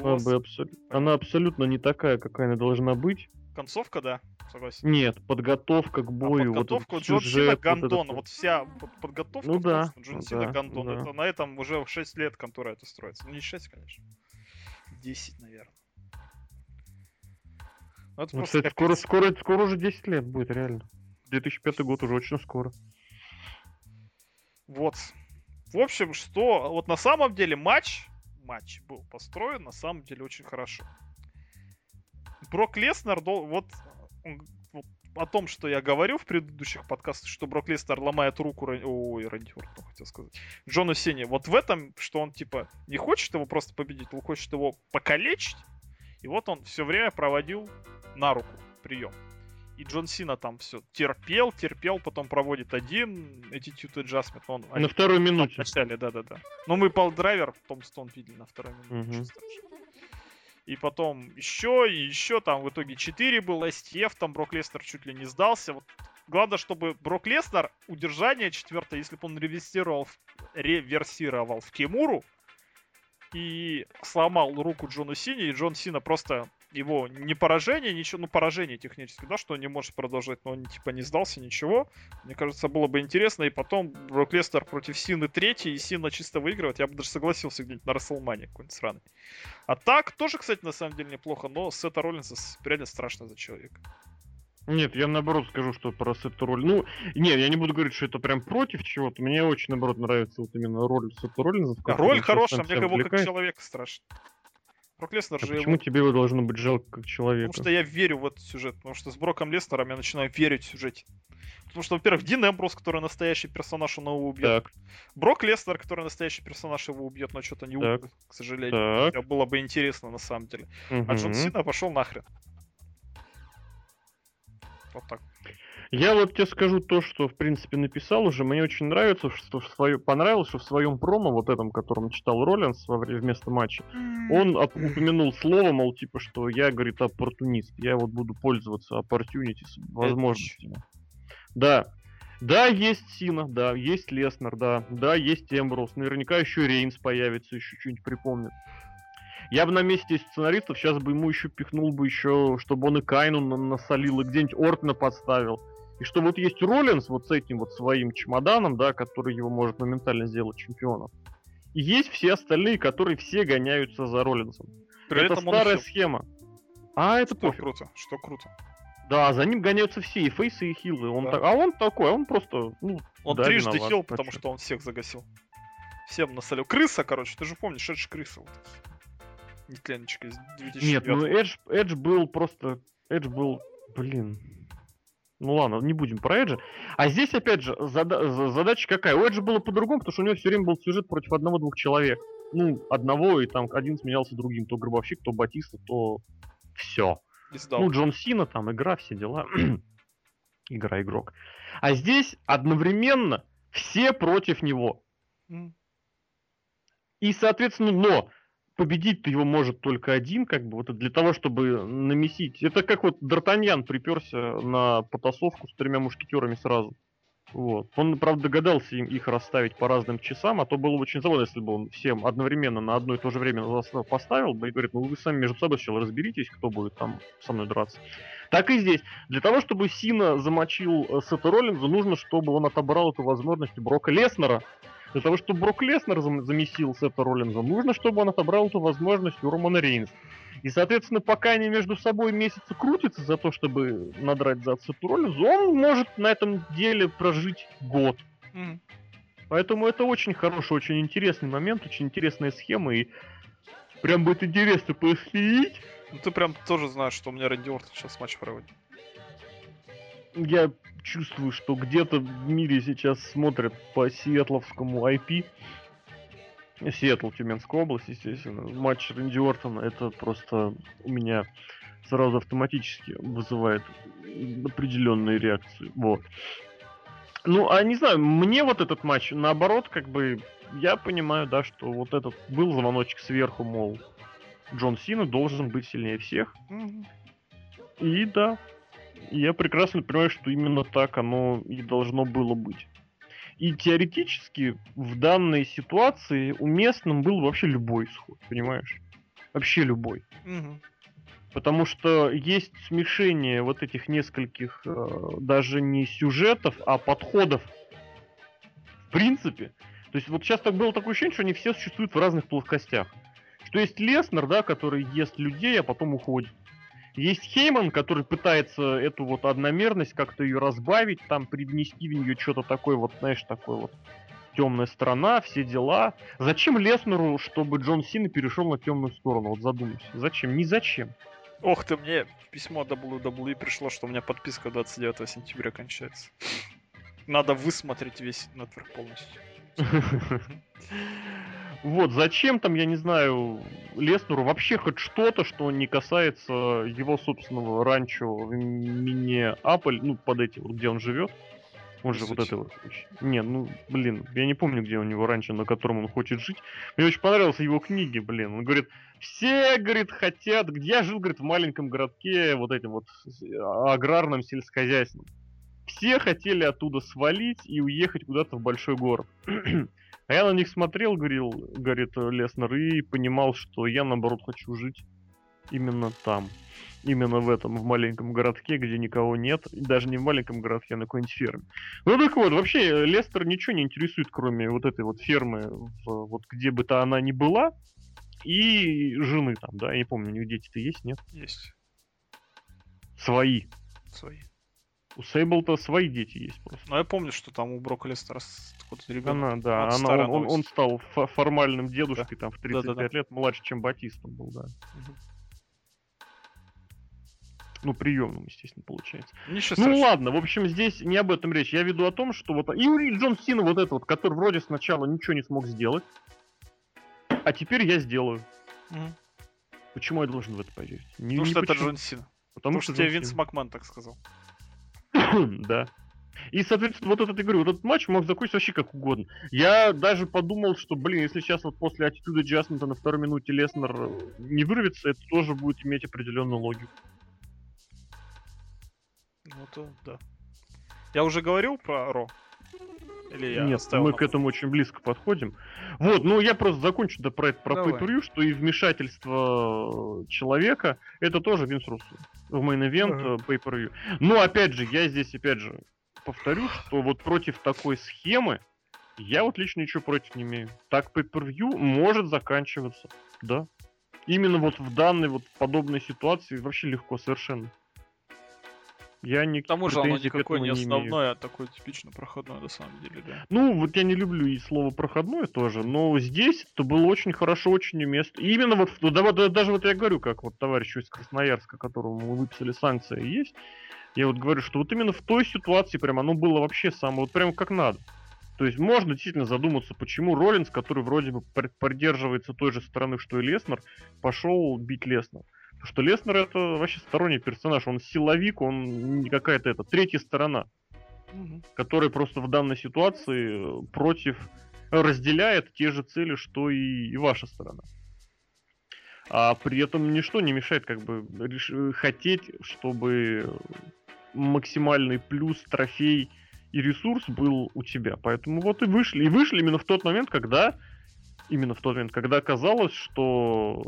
она абсолютно не такая, какая она должна быть. Концовка, да? Согласен. Нет, подготовка к бою. Подготовка вот Джон Сина Гондон. Вот вся подготовка Джон Сина Гондон. Это на этом уже 6 лет контора это строится. Ну не 6, конечно. 10, наверное. Ну, это просто кстати, скоро уже 10 лет будет, реально. 2005 год уже очень скоро. Вот. В общем, что... Вот на самом деле матч был построен на самом деле очень хорошо. Брок Леснар, вот о том, что я говорю в предыдущих подкастах, что Брок Леснар ломает руку Рэнди Ортону, хотел сказать, Джону Сине. Вот в этом, что он типа не хочет его просто победить, он хочет его покалечить. И вот он все время проводил на руку прием. И Джон Сина там все терпел, потом проводит один Attitude Adjustment. На второй минуте. Начале, да. Но мы Палдрайвер в Томстон видели на второй минуте. И потом еще, там в итоге 4 был, STF, там Брок Леснар чуть ли не сдался. Вот. Главное, чтобы Брок Леснар удержание 4-е, если бы он реверсировал в Кимуру и сломал руку Джону Сине, и Джон Сина просто его не поражение, ничего, ну поражение технически, да, что он не может продолжать, но он типа не сдался, ничего. Мне кажется, было бы интересно, и потом Брок Леснар против Сины 3-й, и Сина чисто выигрывает, я бы даже согласился где-нибудь на Расселмане какой-нибудь сраный. А так, тоже, кстати, на самом деле неплохо, но Сета Роллинса реально страшно за человека. Нет, я наоборот скажу, что про Сета Роллинса... Ну, нет, я не буду говорить, что это прям против чего-то. Мне очень, наоборот, нравится вот именно роль Сета Роллинса. Роль хорошая, мне его как человека страшно. Брок Леснар же почему его... тебе его должно быть жалко как человека? Потому что я верю в этот сюжет. Потому что с Броком Леснаром я начинаю верить в сюжете. Потому что, во-первых, Дин Эмброс, который настоящий персонаж, он его убьет. Так. Брок Леснар, который настоящий персонаж, его убьет, но что-то не убьет, к сожалению. Так. Было бы интересно, на самом деле. Угу. А Джон Сина пошел нахрен. Вот так. Я вот тебе скажу то, что в принципе написал уже. Мне очень нравится, что понравилось, что в своем промо, вот этом, которым читал Роллинс вместо матча, он упомянул слово, мол, типа, что я, говорит, оппортунист. Я вот буду пользоваться opportunities, возможностями. Да. Да, есть Сина, да, есть Леснар, да, есть Эмброс. Наверняка еще Рейнс появится, еще что-нибудь припомнит. Я бы на месте сценаристов сейчас бы ему еще пихнул бы еще, чтобы он и Кайну насолил, и где-нибудь Ортона подставил. И что вот есть Роллинс вот с этим вот своим чемоданом, да, который его может моментально сделать чемпионом. И есть все остальные, которые все гоняются за Роллинсом. При это старая схема. А это пофиг. Что круто. Да, за ним гоняются все, и фейсы, и хилы. Он да. Он такой, он просто... Ну, он да, трижды виноват, хил, потому что он всех загасил. Всем насолил. Крыса, короче, ты же помнишь, это же крыса. Вот. Нетленочка из 2009. Нет, ну Эдж был просто... Эдж был... Блин... Ну ладно, не будем про Эджа. А здесь, опять же, задача какая? У Эджа было по-другому, потому что у него все время был сюжет против одного-двух человек. Ну, одного, и там один сменялся другим. То Гробовщик, то Батиста, то... Все. Ну, Джон Сина, там, игра, все дела. Игра, игрок. А здесь одновременно все против него. И, соответственно, но... Победить-то его может только один, как бы, вот для того, чтобы намесить. Это как вот Д'Артаньян приперся на потасовку с 3 мушкетерами сразу. Вот. Он, правда, догадался им их расставить по разным часам, а то было бы очень забавно, если бы он всем одновременно на одно и то же время поставил бы и говорит, ну вы сами между собой сначала разберитесь, кто будет там со мной драться. Так и здесь. Для того, чтобы Сина замочил Сета Роллинза, нужно, чтобы он отобрал эту возможность у Брока Леснара. Для того, чтобы Брок Леснар замесил Сета Роллинза, нужно, чтобы он отобрал эту возможность у Романа Рейнса. И, соответственно, пока они между собой месяцы крутятся за то, чтобы надрать зад Сету Роллинзу, он может на этом деле прожить год. Поэтому это очень хороший, очень интересный момент, очень интересная схема, и прям будет интересно посмотреть. Ну ты прям тоже знаешь, что у меня Рэнди Ортон сейчас матч проводит. Я чувствую, что где-то в мире сейчас смотрят по сиэтловскому IP. Сиэтл, Тюменская область, естественно. Матч Рэнди Ортона, это просто у меня сразу автоматически вызывает определенные реакции. Вот. Ну, а не знаю, мне вот этот матч, наоборот, как бы, я понимаю, да, что вот этот был звоночек сверху, мол, Джон Сина должен быть сильнее всех. И да. Я прекрасно понимаю, что именно так оно и должно было быть. И теоретически в данной ситуации уместным был вообще любой исход, понимаешь? Вообще любой. Потому что есть смешение вот этих нескольких, даже не сюжетов, а подходов. В принципе. То есть вот сейчас так было такое ощущение, что они все существуют в разных плоскостях. Что есть Леснер, да, который ест людей, а потом уходит. Есть Хейман, который пытается эту вот одномерность как-то ее разбавить, там привнести в нее что-то такое вот, знаешь, такое вот темная сторона, все дела. Зачем Леснеру, чтобы Джон Сина перешел на темную сторону? Вот задумайся. Зачем? Не зачем. Ох ты, мне письмо от WWE пришло, что у меня подписка 29 сентября кончается. Надо высмотреть весь нетворк полностью. Вот, зачем там, я не знаю, Леснеру вообще хоть что-то, что не касается его собственного ранчо в Миннеаполе, ну, под этим, где он живет. Он же зачем? Вот это вот... Не, ну, блин, я не помню, где у него ранчо, на котором он хочет жить. Мне очень понравились его книги, блин. Он говорит, все, говорит, хотят... Я жил, говорит, в маленьком городке, вот этим вот аграрном, сельскохозяйственном. Все хотели оттуда свалить и уехать куда-то в большой город. А я на них смотрел, говорит Леснер, и понимал, что я, наоборот, хочу жить именно там. Именно в этом, в маленьком городке, где никого нет. И даже не в маленьком городке, а на какой-нибудь ферме. Ну так вот, вообще Лестер ничего не интересует, кроме вот этой вот фермы, вот где бы то она ни была, и жены там, да? Я не помню, у них дети-то есть, нет? Есть. Свои. У Сейбл-то свои дети есть просто. Ну я помню, что там у Брока Лестера какой-то ребенок. Она он стал формальным дедушкой, да. Там в 35 лет, младше, чем Батистом был, да. Угу. Ну, приемным, естественно, получается. Ну ладно, в общем, здесь не об этом речь. Я веду о том, что вот... И Джон Сина вот этот вот, который вроде сначала ничего не смог сделать, а теперь я сделаю. Угу. Почему я должен в это поверить? Потому что это Джон Сина. Потому что тебе Винс Макман так сказал. Да. И, соответственно, вот этот, я говорю, вот этот матч мог закончиться вообще как угодно. Я даже подумал, что, блин, если сейчас вот после Attitude Adjustment на второй минуте Леснер не вырвется, это тоже будет иметь определенную логику. Ну то, да. Я уже говорил про Ро? Или я нет, мы к этому очень близко подходим. Вот, ну я просто закончу про Pay-Per-View, что и вмешательство человека, это тоже Винс Руссо в мейн-эвент Pay-Per-View. Но опять же, я здесь опять же повторю, что вот против такой схемы я вот лично ничего против не имею. Так Pay-Per-View может заканчиваться, да. Именно вот в данной вот подобной ситуации вообще легко совершенно. Я не... К тому же оно никакое не основное, а такое типично проходное, на самом деле, да. Ну, вот я не люблю и слово проходное тоже, но здесь это было очень хорошо, очень уместно. И именно вот, даже вот я говорю, как вот товарищу из Красноярска, которому мы выписали санкции, есть, я вот говорю, что вот именно в той ситуации прям оно было вообще самое, вот прям как надо. То есть можно действительно задуматься, почему Роллинс, который вроде бы придерживается той же стороны, что и Леснер, пошел бить Леснера. Потому что Леснер это вообще сторонний персонаж, он силовик, он не какая-то это третья сторона, которая просто в данной ситуации разделяет те же цели, что и ваша сторона. А при этом ничто не мешает как бы хотеть, чтобы максимальный плюс, трофей и ресурс был у тебя. Поэтому вот и вышли именно в тот момент, когда казалось, что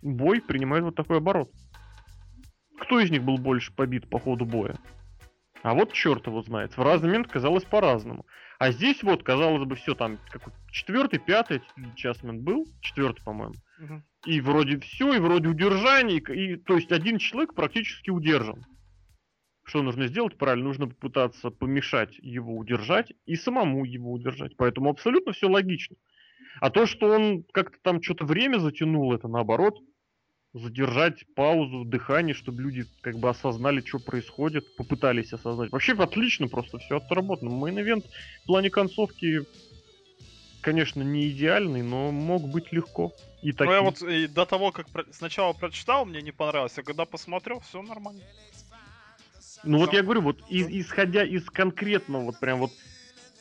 бой принимает вот такой оборот. Кто из них был больше побит по ходу боя? А вот черт его знает. В разный момент казалось по-разному. А здесь вот, казалось бы, все там какой-то 4-й, 5-й Часмен был. 4-й, по-моему. Угу. И вроде все, и вроде удержание. И, то есть один человек практически удержан. Что нужно сделать? Правильно, нужно попытаться помешать его удержать и самому его удержать. Поэтому абсолютно все логично. А то, что он как-то там что-то время затянул, это наоборот. Задержать паузу, дыхание, чтобы люди как бы осознали, что происходит, попытались осознать. Вообще отлично просто все отработано. Мейн-эвент в плане концовки, конечно, не идеальный, но мог быть легко. И таким... Ну я вот и до того, как сначала прочитал, мне не понравилось, а когда посмотрел, все нормально. Ну вот я говорю, вот исходя из конкретного вот прям вот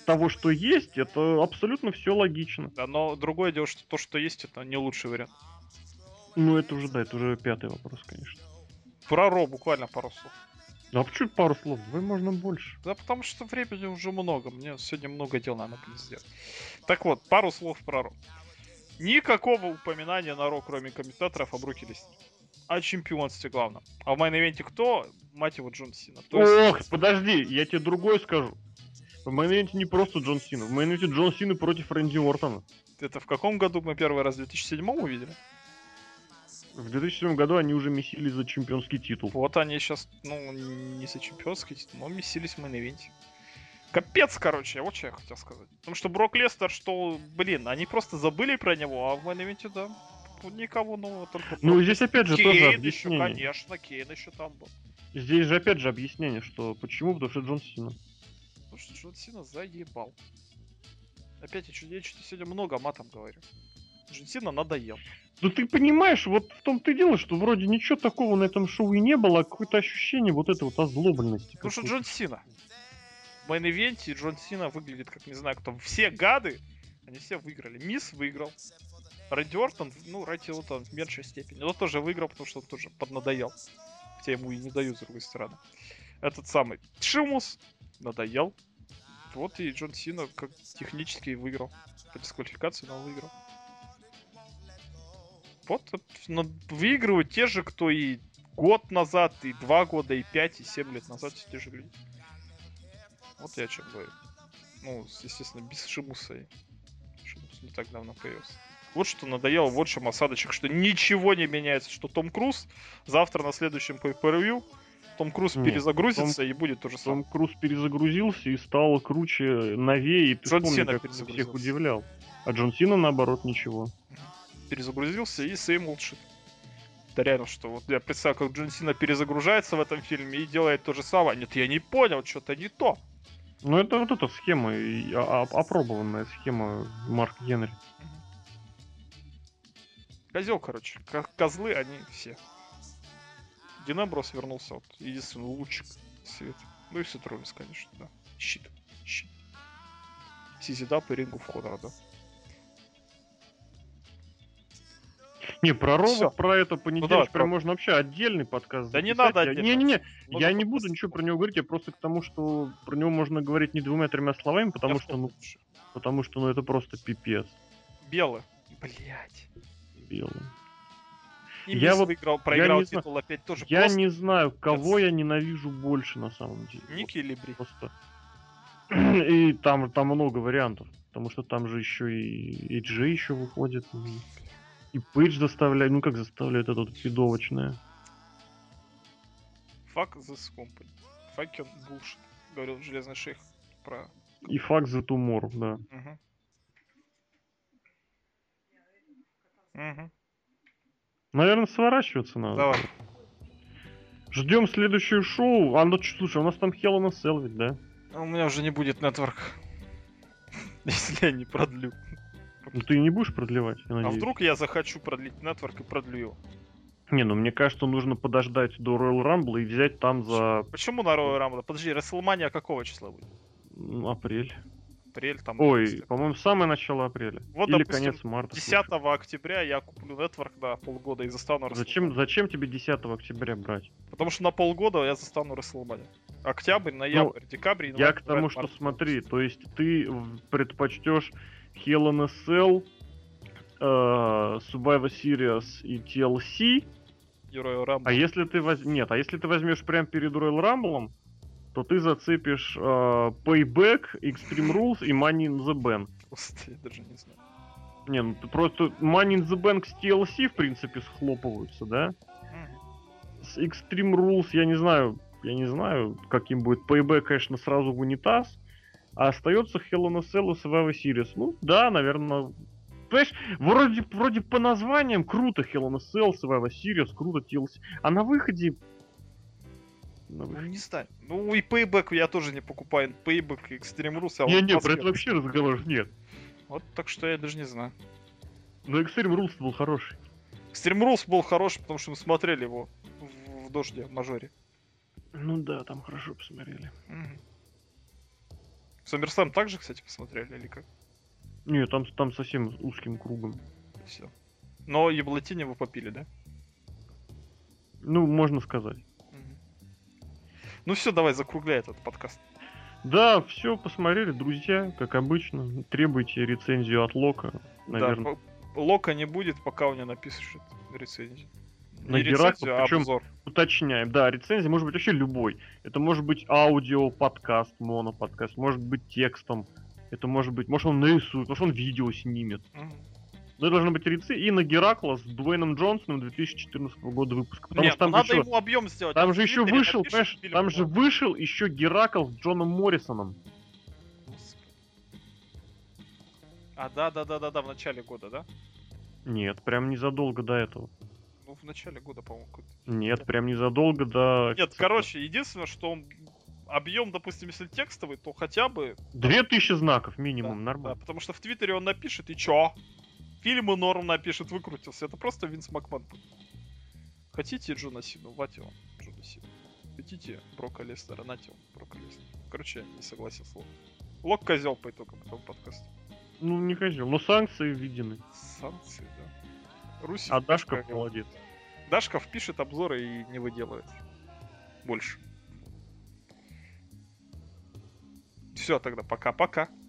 того, что есть, это абсолютно все логично. Да, но другое дело, что то, что есть, это не лучший вариант. Ну, это уже 5-й вопрос, конечно. Про Ро буквально пару слов. А почему пару слов? Давай можно больше. Да потому что времени уже много. Мне сегодня много дел надо сделать. Так вот, пару слов про Ро. Никакого упоминания на Ро, кроме комментаторов, о Броке Леснере. о чемпионстве главном. А в мейн-ивенте кто? Мать его, Джон Сина. Ох, подожди, я тебе другой скажу. В мейн-ивенте не просто Джон Сина. В мейн-ивенте Джон Сина против Рэнди Ортона. Это в каком году мы первый раз? В 2007 увидели? В 2007 году они уже месились за чемпионский титул. Вот они сейчас, ну, не за чемпионский титул, но месились в мейн-ивенте. Капец, короче, вот что я хотел сказать. Потому что Брок Лестер, что, блин, они просто забыли про него, а в мейн-ивенте, да, никого нового, только... Ну, здесь опять же Кейн тоже объяснение. Еще, конечно, Кейн еще там был. Здесь же опять же объяснение, что почему, потому что Джон Сина. Потому что Джон Сина заебал. Опять я что-то сегодня много матом говорю. Джон Сина надоел. Ну ты понимаешь, вот в том-то и дело, что вроде ничего такого на этом шоу и не было, а какое-то ощущение вот этой вот озлобленности. Потому что Джон Сина. В мейн-ивенте Джон Сина выглядит как, не знаю, кто. Все гады, они все выиграли. Мисс выиграл. Рэнди Ортон, ну, Рэнди Ортон в меньшей степени. Он тоже выиграл, потому что он тоже поднадоел. Хотя ему и не дают, с другой стороны. Этот самый Шимус надоел. Вот и Джон Сина как технически выиграл. По дисквалификации, но он выиграл. Вот, выигрывают те же, кто и год назад, и 2 года, и 5, и 7 лет назад, все те же люди. Вот я о чем говорю. Ну, естественно, без Шимуса. Шимус не так давно появился. Вот что надоело, вот чем осадочек, что ничего не меняется, что Том Круз завтра на следующем pay-per-view Том Круз перезагрузится и будет то же самое. Том Круз перезагрузился и стал круче, новее, и ты вспомни, как ты всех удивлял. А Джон Сина, наоборот, ничего. Перезагрузился и same old shit. Это реально, что вот я представляю, как Джон Сина перезагружается в этом фильме и делает то же самое. Нет, я не понял, что-то не то. Ну это вот эта схема, опробованная схема Марк Генри. Козел, короче. Козлы, они все. Дин Эмброуз вернулся. Вот, единственный лучик свет. Ну и Сет Роллинс, конечно, да. Щит. Щит. Сизидап и рингу входа, да. Не, про Рома, про это понедельник, ну, да, прям можно вообще отдельный подкаст записать. Да не надо отдельно. Не-не-не, ну, я не буду ничего про него говорить, я просто к тому, что про него можно говорить не 2-3 словами, потому что это просто пипец. Белый. Блять. Белый. И я вот выиграл, проиграл я титул опять тоже. Я просто... не знаю, кого я ненавижу больше на самом деле. Ники или Бри? Просто. И там много вариантов, потому что там же еще и AJ еще выходит. И Пейдж заставляет, ну как заставляет это вот пидовочное. Fuck this company. Fuck your bullshit. Говорил Железный Шейх про... И fuck the tomorrow, да. Угу. Наверное, сворачиваться надо. Давай. Ждем следующее шоу. А ну слушай, у нас там Hell in a Cell, ведь, да? А у меня уже не будет нетворк. Если я не продлю. Ну ты не будешь продлевать, я надеюсь. А вдруг я захочу продлить нетворк и продлю его? Не, ну мне кажется, нужно подождать до Royal Rumble и взять там за... Почему на Royal Rumble? Подожди, WrestleMania какого числа будет? Ну, апрель. Апрель там... Ой, по-моему, самое начало апреля. Вот, или допустим, конец марта. 10 октября я куплю нетворк на полгода и застану WrestleMania. Зачем тебе 10 октября брать? Потому что на полгода я застану WrestleMania. Октябрь, ноябрь, ну, декабрь... Январь, я к тому, март, что март. Смотри, то есть ты предпочтешь Hell in a Cell, Survivor Series и TLC. И Royal Rumble. Нет, а если ты возьмешь прям перед Royal Rumble, то ты зацепишь Payback, Extreme Rules и Money in the Bank. Просто я даже не знаю. Не, ну ты просто Money in the Bank с TLC в принципе схлопываются, да? С Extreme Rules я не знаю, каким будет Payback, конечно, сразу в унитаз. А остается Hell in a Cell и Survivor Series. Ну да, наверное. Понимаешь, вроде по названиям круто Hell in a Cell, Survivor Series, круто TLC. А на выходе... Ну, не знаю. Ну и Payback я тоже не покупаю. Payback и Extreme Rules. Не, про это вообще разговоров нет. Вот так что я даже не знаю. Но Extreme Rules был хороший. Extreme Rules был хороший, потому что мы смотрели его в дожде, в мажоре. Ну да, там хорошо посмотрели. SummerSlam также, кстати, посмотрели или как? Не, там совсем узким кругом. Все. Но еблотине вы попили, да? Ну, можно сказать. Угу. Ну все, давай, закругляй этот подкаст. Да, все посмотрели, друзья, как обычно. Требуйте рецензию от Лока, наверное. Да, Лока не будет, пока у меня напишет рецензию. на Геракл, причем обзор. Уточняем, да, рецензия может быть вообще любой. Это может быть аудио, подкаст, моноподкаст, может быть текстом, это может быть, может он нарисует, может он видео снимет. Ну, это должна быть рецензия. И на Геракла с Дуэйном Джонсоном 2014 года выпуска. Потому нет, что там надо еще... ему объем сделать. Там же еще вышел, понимаешь, там же вышел еще Геракл с Джоном Моррисоном. А, да, в начале года, да? Нет, прям незадолго до этого. Ну, в начале года, по-моему, какой-то... Нет, прям незадолго до... Нет, короче, единственное, что он... Объем, допустим, если текстовый, то хотя бы... 2000 знаков минимум, да, нормально. Да, потому что в Твиттере он напишет, и чё? Фильмы норм напишет, выкрутился. Это просто Винс Макман. Хотите Джона Сину? Ватил. Джона Сину. Хотите Брока Лестера? Натил. Брока Лестера. Короче, я не согласен с Лок. Лок козел по итогам этого подкаста. Ну, не козел, но санкции введены. Санкции, да. Руси. А Дашков молодец. Дашков пишет обзоры и не выделывает. Больше. Все, тогда пока-пока.